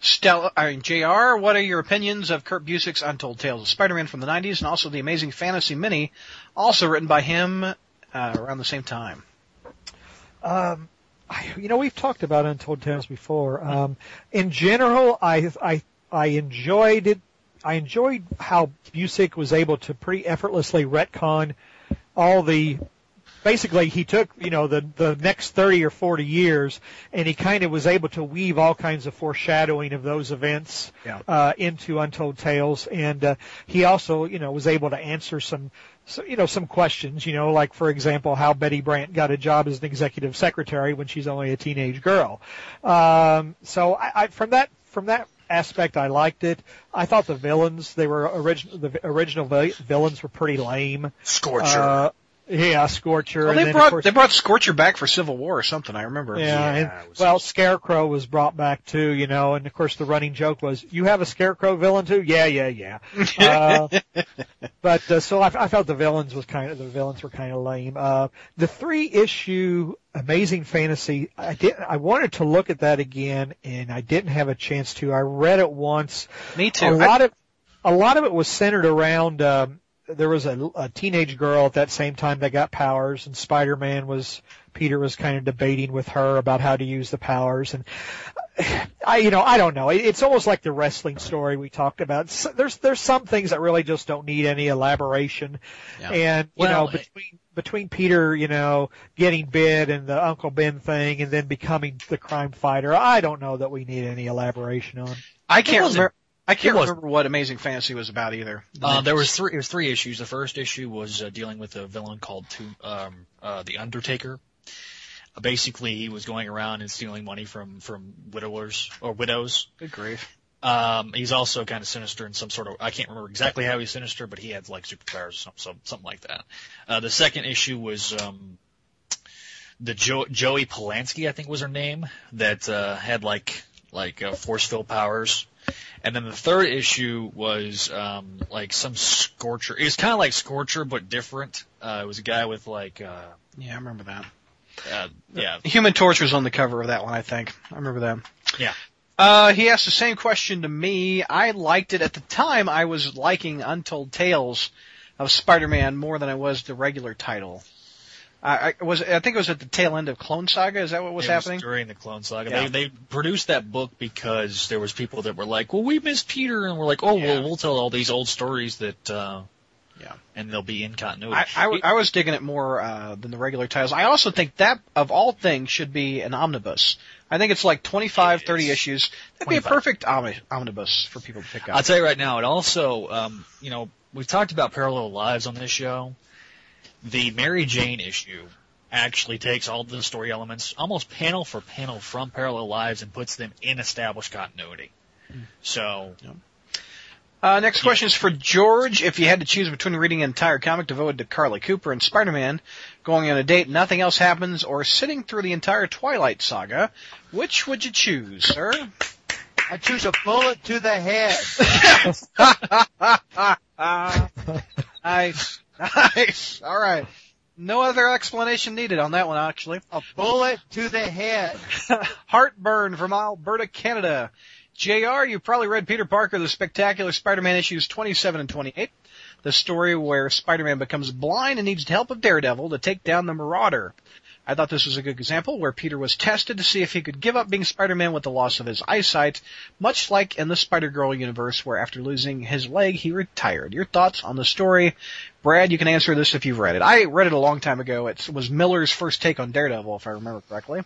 Stella, JR, what are your opinions of Kurt Busiek's Untold Tales of Spider-Man from the 90s and also the Amazing Fantasy Mini, also written by him around the same time? We've talked about Untold Tales before. In general, I enjoyed it. I enjoyed how Busiek was able to pretty effortlessly retcon all the – basically he took, the next 30 or 40 years and he kind of was able to weave all kinds of foreshadowing of those events into Untold Tales. And he also, was able to answer some questions, like, for example, how Betty Brant got a job as an executive secretary when she's only a teenage girl. So I from that aspect, I liked it. I thought the villains, the original villains were pretty lame. Scorcher. Scorcher. Well, they brought Scorcher back for Civil War or something, I remember. Scarecrow was brought back too, and of course the running joke was, you have a Scarecrow villain too? Yeah. So I felt the villains were kind of lame. The 3-issue Amazing Fantasy, I wanted to look at that again and I didn't have a chance to. I read it once. Me too. A lot of it was centered around, there was a teenage girl at that same time that got powers, and Spider-Man Peter was kind of debating with her about how to use the powers. And I don't know. It's almost like the wrestling story we talked about. So there's some things that really just don't need any elaboration. Yeah. And, between Peter, getting bit and the Uncle Ben thing and then becoming the crime fighter, I don't know that we need any elaboration on. I can't remember what Amazing Fantasy was about either. It was 3 issues. The first issue was dealing with a villain called the Undertaker. Basically, he was going around and stealing money from widows. Good grief. He's also kind of sinister in some sort of – I can't remember exactly how he's sinister, but he had like superpowers or something like that. The second issue was the Joey Polansky, I think was her name, that had like force field powers. And then the third issue was like some Scorcher. It was kind of like Scorcher but different. It was a guy with like I remember that. Human Torch was on the cover of that one, I think. I remember that. Yeah. He asked the same question to me. I liked it at the time. I was liking Untold Tales of Spider-Man more than I was the regular title. I think it was at the tail end of Clone Saga. Is that what was happening? It was during the Clone Saga. Yeah. They produced that book because there was people that were like, well, we missed Peter. And we're like, we'll tell all these old stories that and they'll be in continuity. I was digging it more than the regular titles. I also think that, of all things, should be an omnibus. I think it's like 30 issues. That'd be a perfect omnibus for people to pick up. I'll tell you right now, it also, we've talked about Parallel Lives on this show. The Mary Jane issue actually takes all the story elements, almost panel for panel, from Parallel Lives and puts them in established continuity. So, next question is for George. If you had to choose between reading an entire comic devoted to Carly Cooper and Spider-Man, going on a date, nothing else happens, or sitting through the entire Twilight Saga, which would you choose, sir? I choose a bullet to the head. Nice. All right. No other explanation needed on that one, actually. A bullet to the head. Heartburn from Alberta, Canada. JR, you probably read Peter Parker, The Spectacular Spider-Man issues 27 and 28, the story where Spider-Man becomes blind and needs the help of Daredevil to take down the Marauder. I thought this was a good example where Peter was tested to see if he could give up being Spider-Man with the loss of his eyesight, much like in the Spider-Girl universe where after losing his leg, he retired. Your thoughts on the story? Brad, you can answer this if you've read it. I read it a long time ago. It was Miller's first take on Daredevil, if I remember correctly.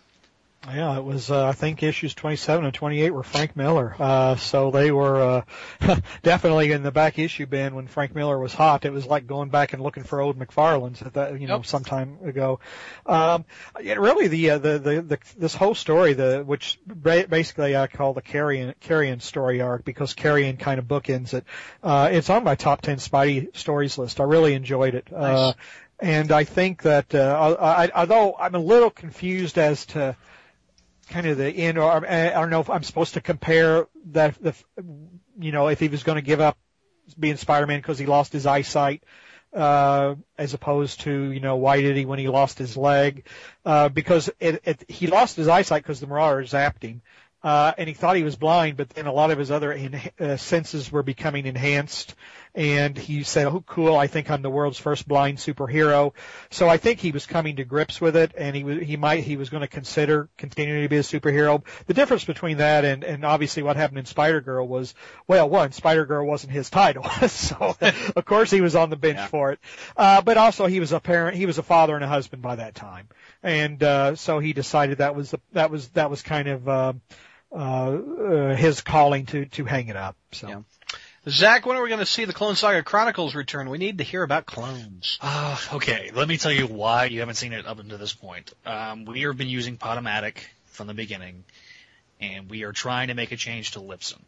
Yeah, it was, I think issues 27 and 28 were Frank Miller. So they were, definitely in the back issue bin when Frank Miller was hot. It was like going back and looking for old McFarlane's at that, some time ago. Really the this whole story, which basically I call the Carrion story arc because Carrion kind of bookends it. It's on my top 10 Spidey stories list. I really enjoyed it. Nice. And I think that, although I'm a little confused as to, kind of the end, or I don't know if I'm supposed to compare that, if he was going to give up being Spider-Man because he lost his eyesight, as opposed to, you know, why did he when he lost his leg? Because he lost his eyesight because the Marauder zapped him. And he thought he was blind, but then a lot of his other senses were becoming enhanced. And he said, oh, cool, I think I'm the world's first blind superhero. So I think he was coming to grips with it, and he was going to consider continuing to be a superhero. The difference between that and obviously what happened in Spider-Girl was, well, one, Spider-Girl wasn't his title. So, of course, he was on the bench for it. But also he was a parent, he was a father and a husband by that time. And so he decided that was kind of his calling to hang it up. So, yeah. Zach, when are we going to see the Clone Saga Chronicles return? We need to hear about clones. Okay, let me tell you why you haven't seen it up until this point. We have been using Potomatic from the beginning, and we are trying to make a change to Lipson.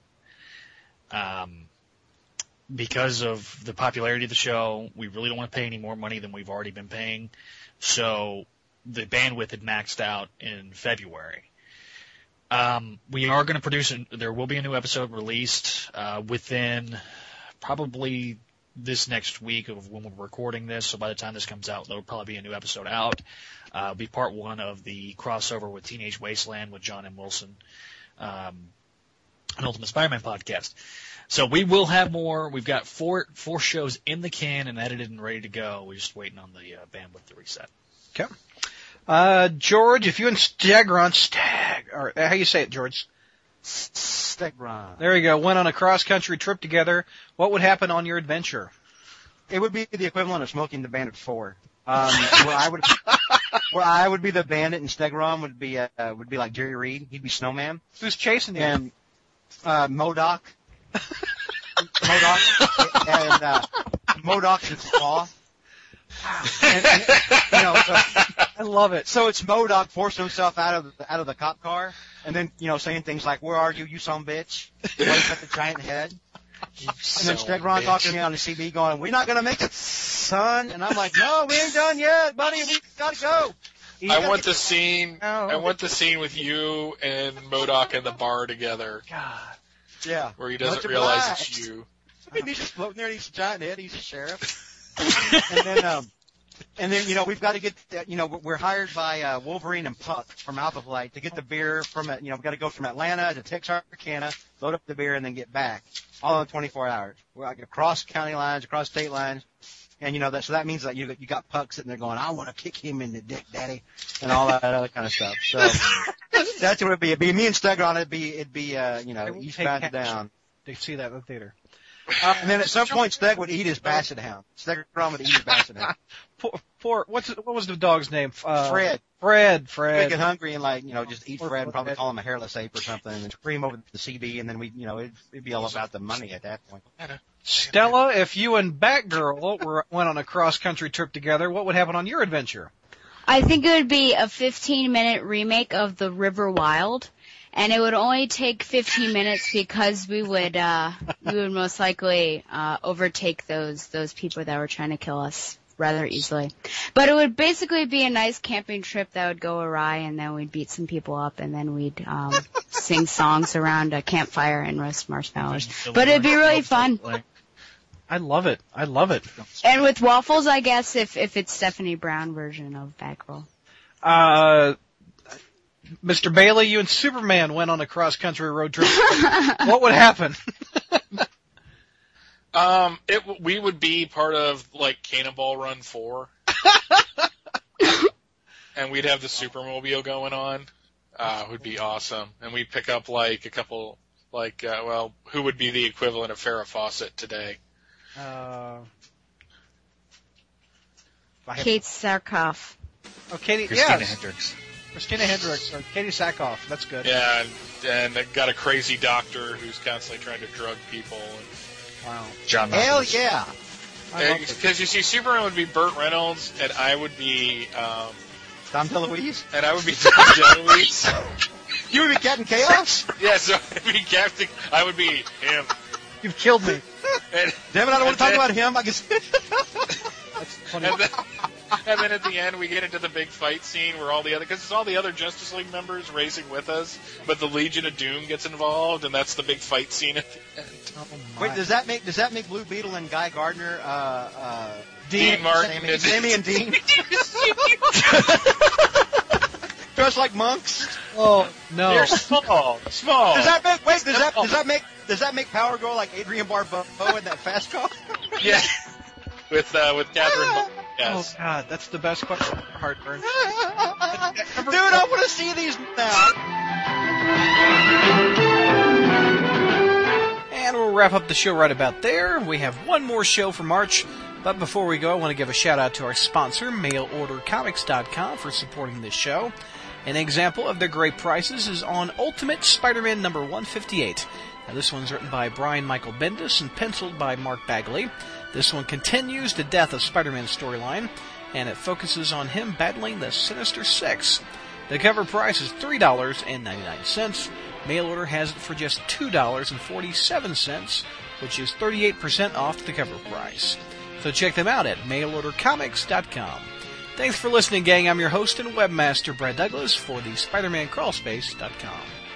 Because of the popularity of the show, we really don't want to pay any more money than we've already been paying. So the bandwidth had maxed out in February. We are going to produce – there will be a new episode released within probably this next week of when we're recording this. So by the time this comes out, there will probably be a new episode out. It'll be part one of the crossover with Teenage Wasteland with John M. Wilson, an Ultimate Spider-Man podcast. So we will have more. We've got four shows in the can and edited and ready to go. We're just waiting on the bandwidth to reset. Okay. George, if you and or how you say it, George? Stegron. There you go. Went on a cross-country trip together. What would happen on your adventure? It would be the equivalent of Smoking the Bandit 4. Where I would be the bandit, and Stegron would be like Jerry Reed. He'd be Snowman. Who's chasing him? M.O.D.O.K. M.O.D.O.K. and M.O.D.O.K. and Claw. And, you know, I love it. So it's M.O.D.O.K. forcing himself out of the cop car, and then, you know, saying things like, "Where are you, you sumbitch?" Waves at the giant head, and then Stegron talking to me on the CB, going, "We're not gonna make it, son." And I'm like, "No, we ain't done yet, buddy. We gotta go." I want the scene with you and M.O.D.O.K. in the bar together. God, yeah, where he doesn't realize it's you. I mean, he's just floating there, and he's a giant head. He's a sheriff. And then, you know, we've got to get, you know, we're hired by Wolverine and Puck from Alpha Flight to get the beer from, you know, we've got to go from Atlanta to Texarkana, load up the beer, and then get back, all in 24 hours. We're like across county lines, across state lines, and, you know, that so that means that you got Puck sitting there going, "I want to kick him in the dick, Daddy," and all that other kind of stuff. So that's what it'd be. It'd be me and Stegron. It'd be you know, eastbound down. They see that in the theater. And then at some point, Steg would eat his basset hound. Stegron would eat his basset hound. Poor, what was the dog's name? Fred. Fred. Get hungry and, like, you know, just eat Fred and probably call him a hairless ape or something and scream over the CD, and then we, you know, it'd be all about the money at that point. Stella, if you and Batgirl went on a cross-country trip together, what would happen on your adventure? I think it would be a 15-minute remake of The River Wild. And it would only take 15 minutes because we would most likely overtake those people that were trying to kill us rather easily. But it would basically be a nice camping trip that would go awry, and then we'd beat some people up, and then we'd sing songs around a campfire and roast marshmallows. But it'd be really fun. I love it. And with waffles, I guess, if it's Stephanie Brown version of Batgirl. Mr. Bailey, you and Superman went on a cross-country road trip. What would happen? We would be part of, like, Cannonball Run 4. And we'd have the Supermobile going on. It would be awesome. And we'd pick up, like, a couple, like, who would be the equivalent of Farrah Fawcett today? Kate Sarkoff. Oh, Katie, Christina Hendricks. Christina Hendricks or Katie Sackhoff. That's good. Yeah, and they've got a crazy doctor who's constantly trying to drug people. And wow. John Marcos. Hell yeah. Because, you see, Superman would be Burt Reynolds, and I would be... Tom DeLuise? And I would be Tom DeLuise. You would be Captain Chaos? Yeah, so I'd be Captain... I would be him. You've killed me. Damn it, I don't want to talk about him. I guess... That's funny. And then at the end, we get into the big fight scene where all the other, because it's all the other Justice League members racing with us, but the Legion of Doom gets involved, and that's the big fight scene at the end. Oh, wait, does that make Blue Beetle and Guy Gardner Dean Martin, Sammy and Dean? Dressed like monks? Oh no! They're small. Does that make Power Girl like Adrian Barbeau in that Fast Car? Yeah. With Catherine. Yes. Oh God, that's the best question. Heartburn. Dude, I want to see these now. And we'll wrap up the show right about there. We have one more show for March. But before we go, I want to give a shout-out to our sponsor, MailOrderComics.com, for supporting this show. An example of their great prices is on Ultimate Spider-Man number 158. Now, this one's written by Brian Michael Bendis and penciled by Mark Bagley. This one continues the Death of Spider-Man storyline, and it focuses on him battling the Sinister Six. The cover price is $3.99. Mail Order has it for just $2.47, which is 38% off the cover price. So check them out at mailordercomics.com. Thanks for listening, gang. I'm your host and webmaster, Brad Douglas, for the SpidermanCrawlspace.com.